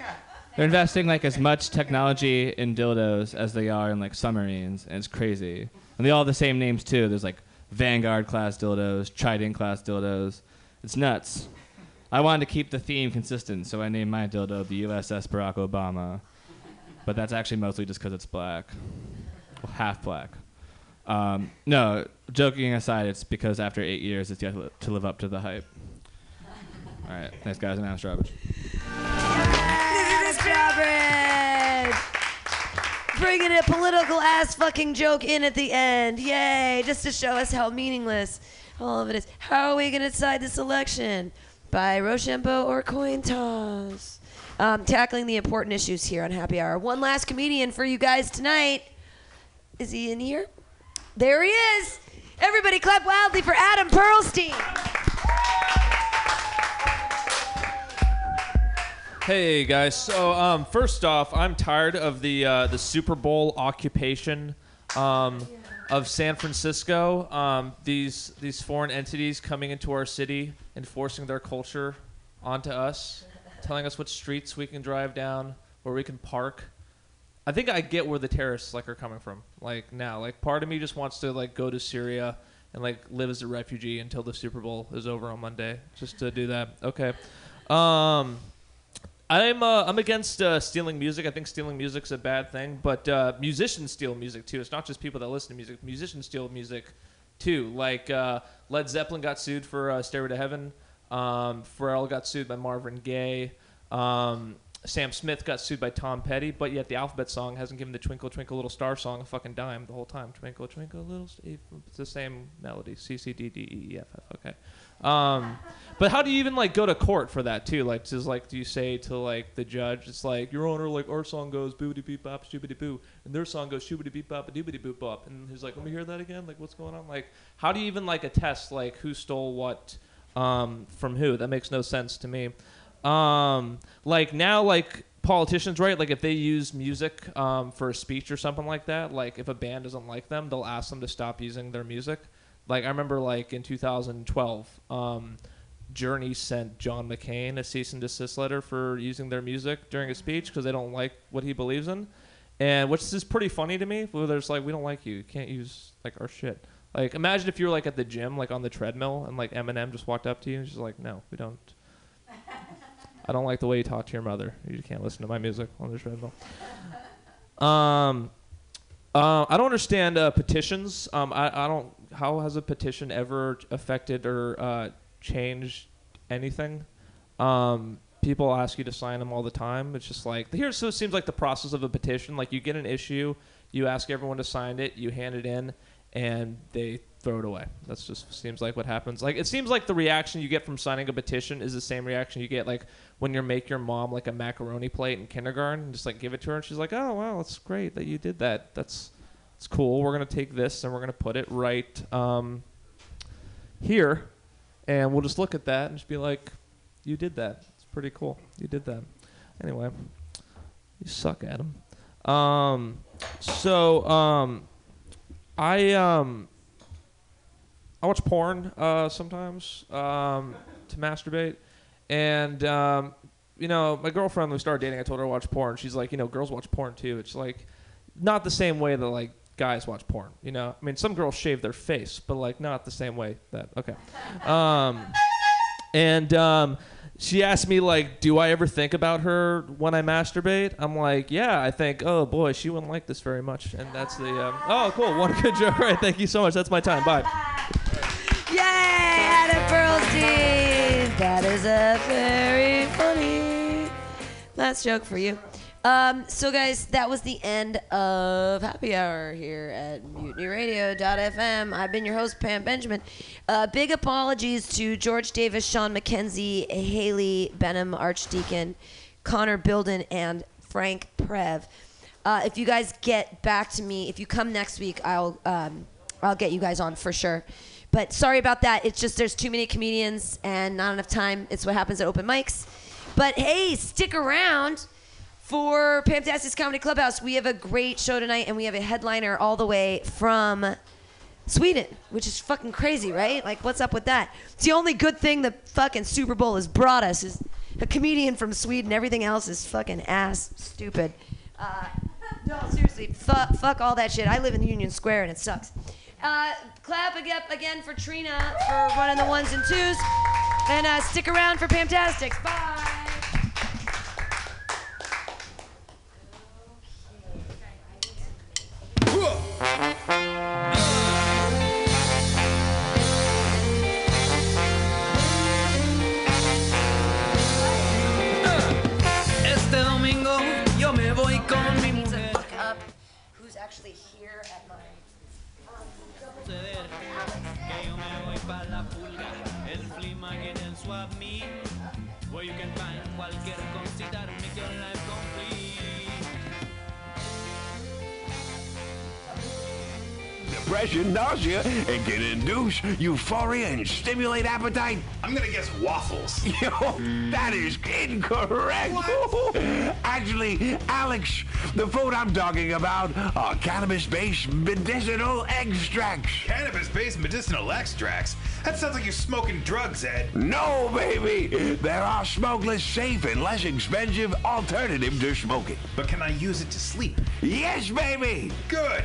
They're investing like as much technology in dildos as they are in like submarines, and it's crazy. And they all have the same names too. There's like Vanguard class dildos, Trident class dildos. It's nuts. I wanted to keep the theme consistent, so I named my dildo the U S S Barack Obama. But that's actually mostly just because it's black, well, half black. Um, no, joking aside, it's because after eight years, it's yet to live up to the hype. All right, thanks guys. I'm Alex Roberts. Robert. Bringing a political ass fucking joke in at the end. Yay, just to show us how meaningless all of it is. How are we going to decide this election? By Rochambeau or coin toss? Um, tackling the important issues here on Happy Hour. One last comedian for you guys tonight. Is he in here? There he is. Everybody clap wildly for Adam Perlstein. Hey guys, so um, first off, I'm tired of the uh, the Super Bowl occupation um, of San Francisco. Um, these these foreign entities coming into our city and forcing their culture onto us, telling us what streets we can drive down, where we can park. I think I get where the terrorists like are coming from. Like now, like part of me just wants to like go to Syria and like live as a refugee until the Super Bowl is over on Monday, just to do that. Okay. Um, I'm uh, I'm against uh, stealing music. I think stealing music's a bad thing, but uh, musicians steal music too. It's not just people that listen to music. Musicians steal music too. Like uh, Led Zeppelin got sued for uh, "Stairway to Heaven." Um, Pharrell got sued by Marvin Gaye. Um, Sam Smith got sued by Tom Petty. But yet the Alphabet song hasn't given the "Twinkle Twinkle Little Star" song a fucking dime the whole time. Twinkle Twinkle Little Star. It's the same melody. C C D D E F F. Okay. Um, but how do you even like go to court for that too? Like, just like, do you say to like the judge, it's like your honor, like our song goes boobity beep bop, shoobity boo, and their song goes shoobity beep bop, doobity boop bop, and he's like, let me hear that again. Like, what's going on? Like, how do you even like attest like who stole what um, from who? That makes no sense to me. Um, like now, like politicians, right? Like if they use music um, for a speech or something like that, like if a band doesn't like them, they'll ask them to stop using their music. Like, I remember, like, in two thousand twelve, um, Journey sent John McCain a cease and desist letter for using their music during a speech because they don't like what he believes in, and which is pretty funny to me, where there's, like, we don't like you. You can't use, like, our shit. Like, imagine if you were, like, at the gym, like, on the treadmill, and, like, Eminem just walked up to you and she's like, no, we don't. I don't like the way you talk to your mother. You can't listen to my music on the treadmill. Um, uh, I don't understand uh, petitions. Um, I, I don't... How has a petition ever affected or uh, changed anything? Um, people ask you to sign them all the time. It's just like, here so it seems like the process of a petition. Like you get an issue, you ask everyone to sign it, you hand it in, and they throw it away. That's just seems like what happens. Like it seems like the reaction you get from signing a petition is the same reaction you get like when you make your mom like a macaroni plate in kindergarten and just like give it to her and she's like, oh wow, that's great that you did that. That's It's cool. We're going to take this and we're going to put it right um, here. And we'll just look at that and just be like, you did that. It's pretty cool. You did that. Anyway, you suck, Adam. Um, so um, I um, I watch porn uh, sometimes um, to masturbate. And, um, you know, my girlfriend, when we started dating, I told her to watch porn. She's like, you know, girls watch porn too. It's like not the same way that, like, guys watch porn, you know? I mean, some girls shave their face, but, like, not the same way that, okay. Um, and um, she asked me, like, do I ever think about her when I masturbate? I'm like, yeah, I think, oh, boy, she wouldn't like this very much. And that's the, um, oh, cool, one good joke. All right, thank you so much. That's my time. Bye. Yay, Adam Perlstein. That is a very funny last joke for you. Um, so, guys, that was the end of Happy Hour here at mutiny radio dot f m. I've been your host, Pam Benjamin. Uh, big apologies to George Davis, Sean McKenzie, Haley Benham, Archdeacon, Connor Bilden, and Frank Prev. Uh, if you guys get back to me, if you come next week, I'll um, I'll get you guys on for sure. But sorry about that. It's just there's too many comedians and not enough time. It's what happens at open mics. But hey, stick around for Pamtastic's Comedy Clubhouse. We have a great show tonight, and we have a headliner all the way from Sweden, which is fucking crazy, right? Like, what's up with that? It's the only good thing the fucking Super Bowl has brought us is a comedian from Sweden. Everything else is fucking ass stupid. Uh, no, seriously, fuck, fuck all that shit. I live in Union Square, and it sucks. Uh, clap again for Trina for running the ones and twos. And uh, stick around for Pamtastics. Bye. I need to look up who's actually here at my depression, nausea, and can induce euphoria and stimulate appetite. I'm gonna guess waffles. Yo, that is incorrect. What? Actually, Alex, the food I'm talking about are cannabis-based medicinal extracts. Cannabis-based medicinal extracts? That sounds like you're smoking drugs, Ed. No, baby. There are smokeless, safe, and less expensive alternative to smoking. But can I use it to sleep? Yes, baby. Good.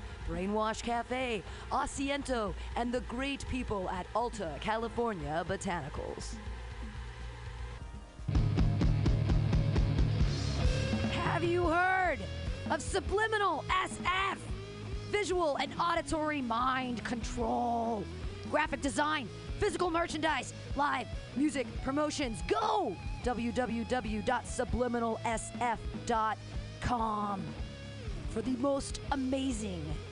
Brainwash Cafe, Asiento, and the great people at Alta California Botanicals. Have you heard of Subliminal S F? Visual and auditory mind control, graphic design, physical merchandise, live music promotions. Go! w w w dot subliminal s f dot com. for the most amazing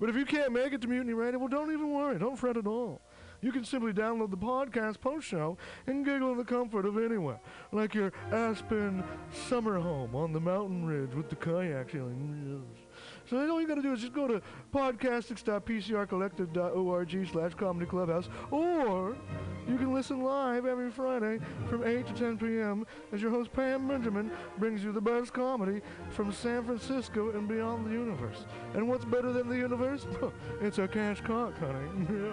But if you can't make it to Mutiny Radio, well, don't even worry. Don't fret at all. You can simply download the podcast post-show and giggle in the comfort of anywhere, like your Aspen summer home on the mountain ridge with the kayak feeling. So all you got to do is just go to podcastics.p c r collective dot org slash comedy clubhouse, or you can listen live every Friday from eight to ten p m as your host Pam Benjamin brings you the best comedy from San Francisco and beyond the universe. And what's better than the universe? It's a cash cock, honey. Yeah.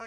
I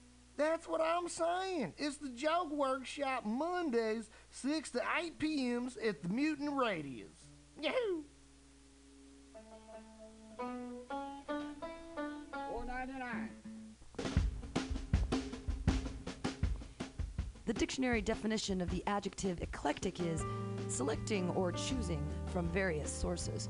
That's what I'm saying. It's the Joke Workshop Mondays, six to eight p m at the Mutant Radius. Yahoo! four ninety-nine. The dictionary definition of the adjective eclectic is selecting or choosing from various sources.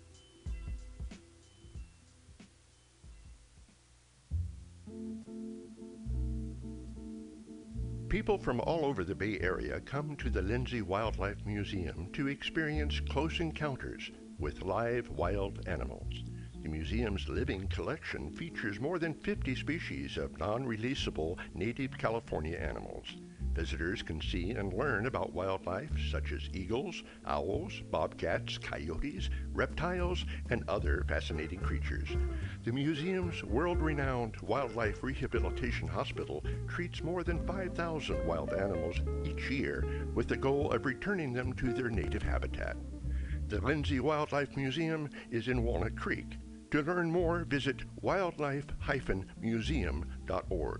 People from all over the Bay Area come to the Lindsay Wildlife Museum to experience close encounters with live wild animals. The museum's living collection features more than fifty species of non-releasable native California animals. Visitors can see and learn about wildlife such as eagles, owls, bobcats, coyotes, reptiles, and other fascinating creatures. The museum's world-renowned Wildlife Rehabilitation Hospital treats more than five thousand wild animals each year with the goal of returning them to their native habitat. The Lindsay Wildlife Museum is in Walnut Creek. To learn more, visit wildlife dash museum dot org.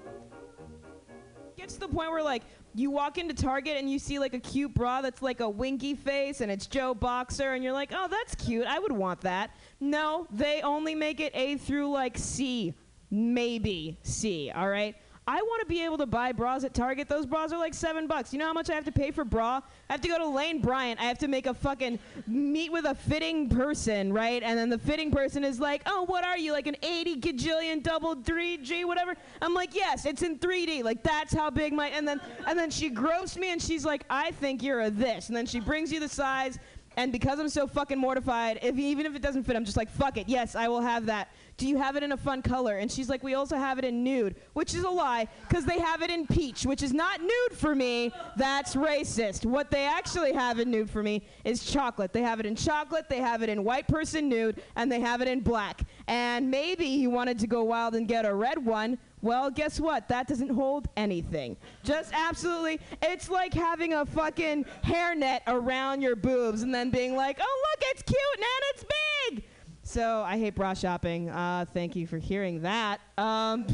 Gets to the point where, like, you walk into Target and you see, like, a cute bra that's like a winky face and it's Joe Boxer and you're like, oh, that's cute, I would want that. No, they only make it A through, like, C. Maybe C, all right? I want to be able to buy bras at Target. Those bras are like seven bucks. You know how much I have to pay for bra? I have to go to Lane Bryant. I have to make a fucking meet with a fitting person, right? And then the fitting person is like, oh, what are you, like an eighty gajillion double three G, whatever? I'm like, yes, it's in three D. Like, that's how big my, and then, and then she gropes me and she's like, I think you're a this. And then she brings you the size. And because I'm so fucking mortified, if even if it doesn't fit, I'm just like, fuck it, yes, I will have that. Do you have it in a fun color? And she's like, we also have it in nude, which is a lie, because they have it in peach, which is not nude for me. That's racist. What they actually have in nude for me is chocolate. They have it in chocolate, they have it in white person nude, and they have it in black. And maybe he wanted to go wild and get a red one. Well, guess what? That doesn't hold anything. Just absolutely, it's like having a fucking hairnet around your boobs and then being like, oh, look, it's cute and it's big. So I hate bra shopping. Uh, thank you for hearing that. Um,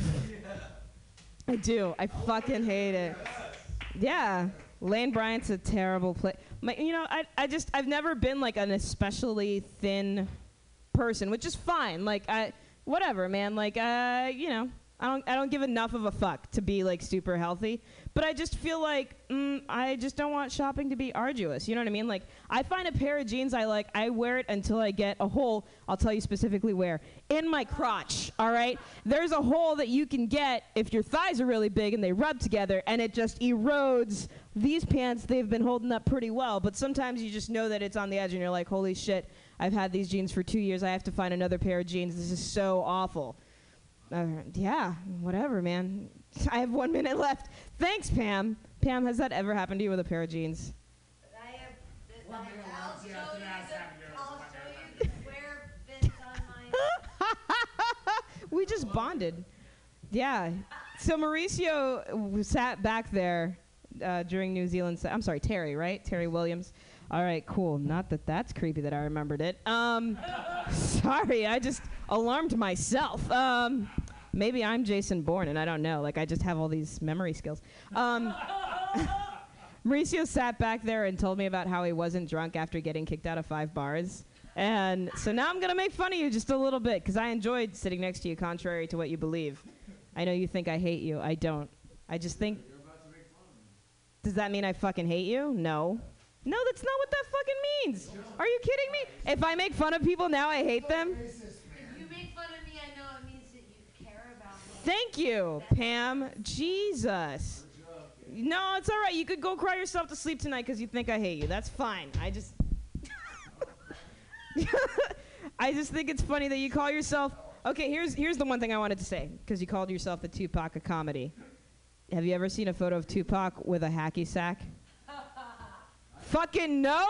I do. I fucking hate it. Yeah. Lane Bryant's a terrible place. You know, I, I just, I've never been like an especially thin person, which is fine. Like, I, whatever, man. Like, uh, you know. I don't I don't give enough of a fuck to be like super healthy, but I just feel like mm, I just don't want shopping to be arduous. You know what I mean? Like, I find a pair of jeans I like, I wear it until I get a hole. I'll tell you specifically where. In my crotch, all right? There's a hole that you can get if your thighs are really big and they rub together, and it just erodes these pants. They've been holding up pretty well, but sometimes you just know that it's on the edge and you're like, holy shit, I've had these jeans for two years. I have to find another pair of jeans. This is so awful. Uh, yeah, whatever, man. I have one minute left. Thanks, Pam. Pam, has that ever happened to you with a pair of jeans? I have. Th- well, like, I'll, I'll show you, the, I'll show you where fits on mine. We just bonded. Yeah. So Mauricio sat back there uh, during New Zealand. Sa- I'm sorry, Terry, right? Terry Williams. All right, cool. Not that that's creepy that I remembered it. Um, sorry, I just alarmed myself. Um, maybe I'm Jason Bourne, and I don't know. Like, I just have all these memory skills. Um, Mauricio sat back there and told me about how he wasn't drunk after getting kicked out of five bars. And so now I'm going to make fun of you just a little bit, because I enjoyed sitting next to you, contrary to what you believe. I know you think I hate you. I don't. I just think... You're about to make fun of me. Does that mean I fucking hate you? No. No, that's not what that fucking means. Are you kidding me? If I make fun of people now, I hate them. If you make fun of me, I know it means that you care about me. Thank you, Pam. Jesus. No, it's all right. You could go cry yourself to sleep tonight because you think I hate you. That's fine. I just... I just think it's funny that you call yourself... Okay, here's here's the one thing I wanted to say, because you called yourself the Tupac of comedy. Have you ever seen a photo of Tupac with a hacky sack? Fucking no?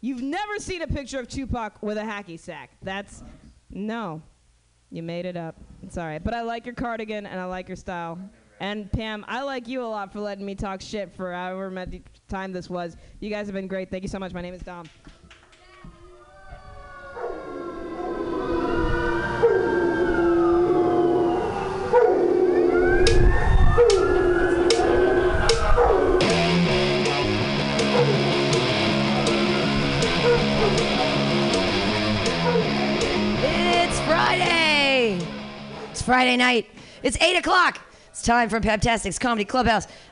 You've never seen a picture of Tupac with a hacky sack. That's, no. You made it up. It's all right. But I like your cardigan and I like your style. And Pam, I like you a lot for letting me talk shit for however time this was. You guys have been great. Thank you so much. My name is Dom. It's Friday. It's Friday night. It's eight o'clock. It's time for Peptastic's Comedy Clubhouse.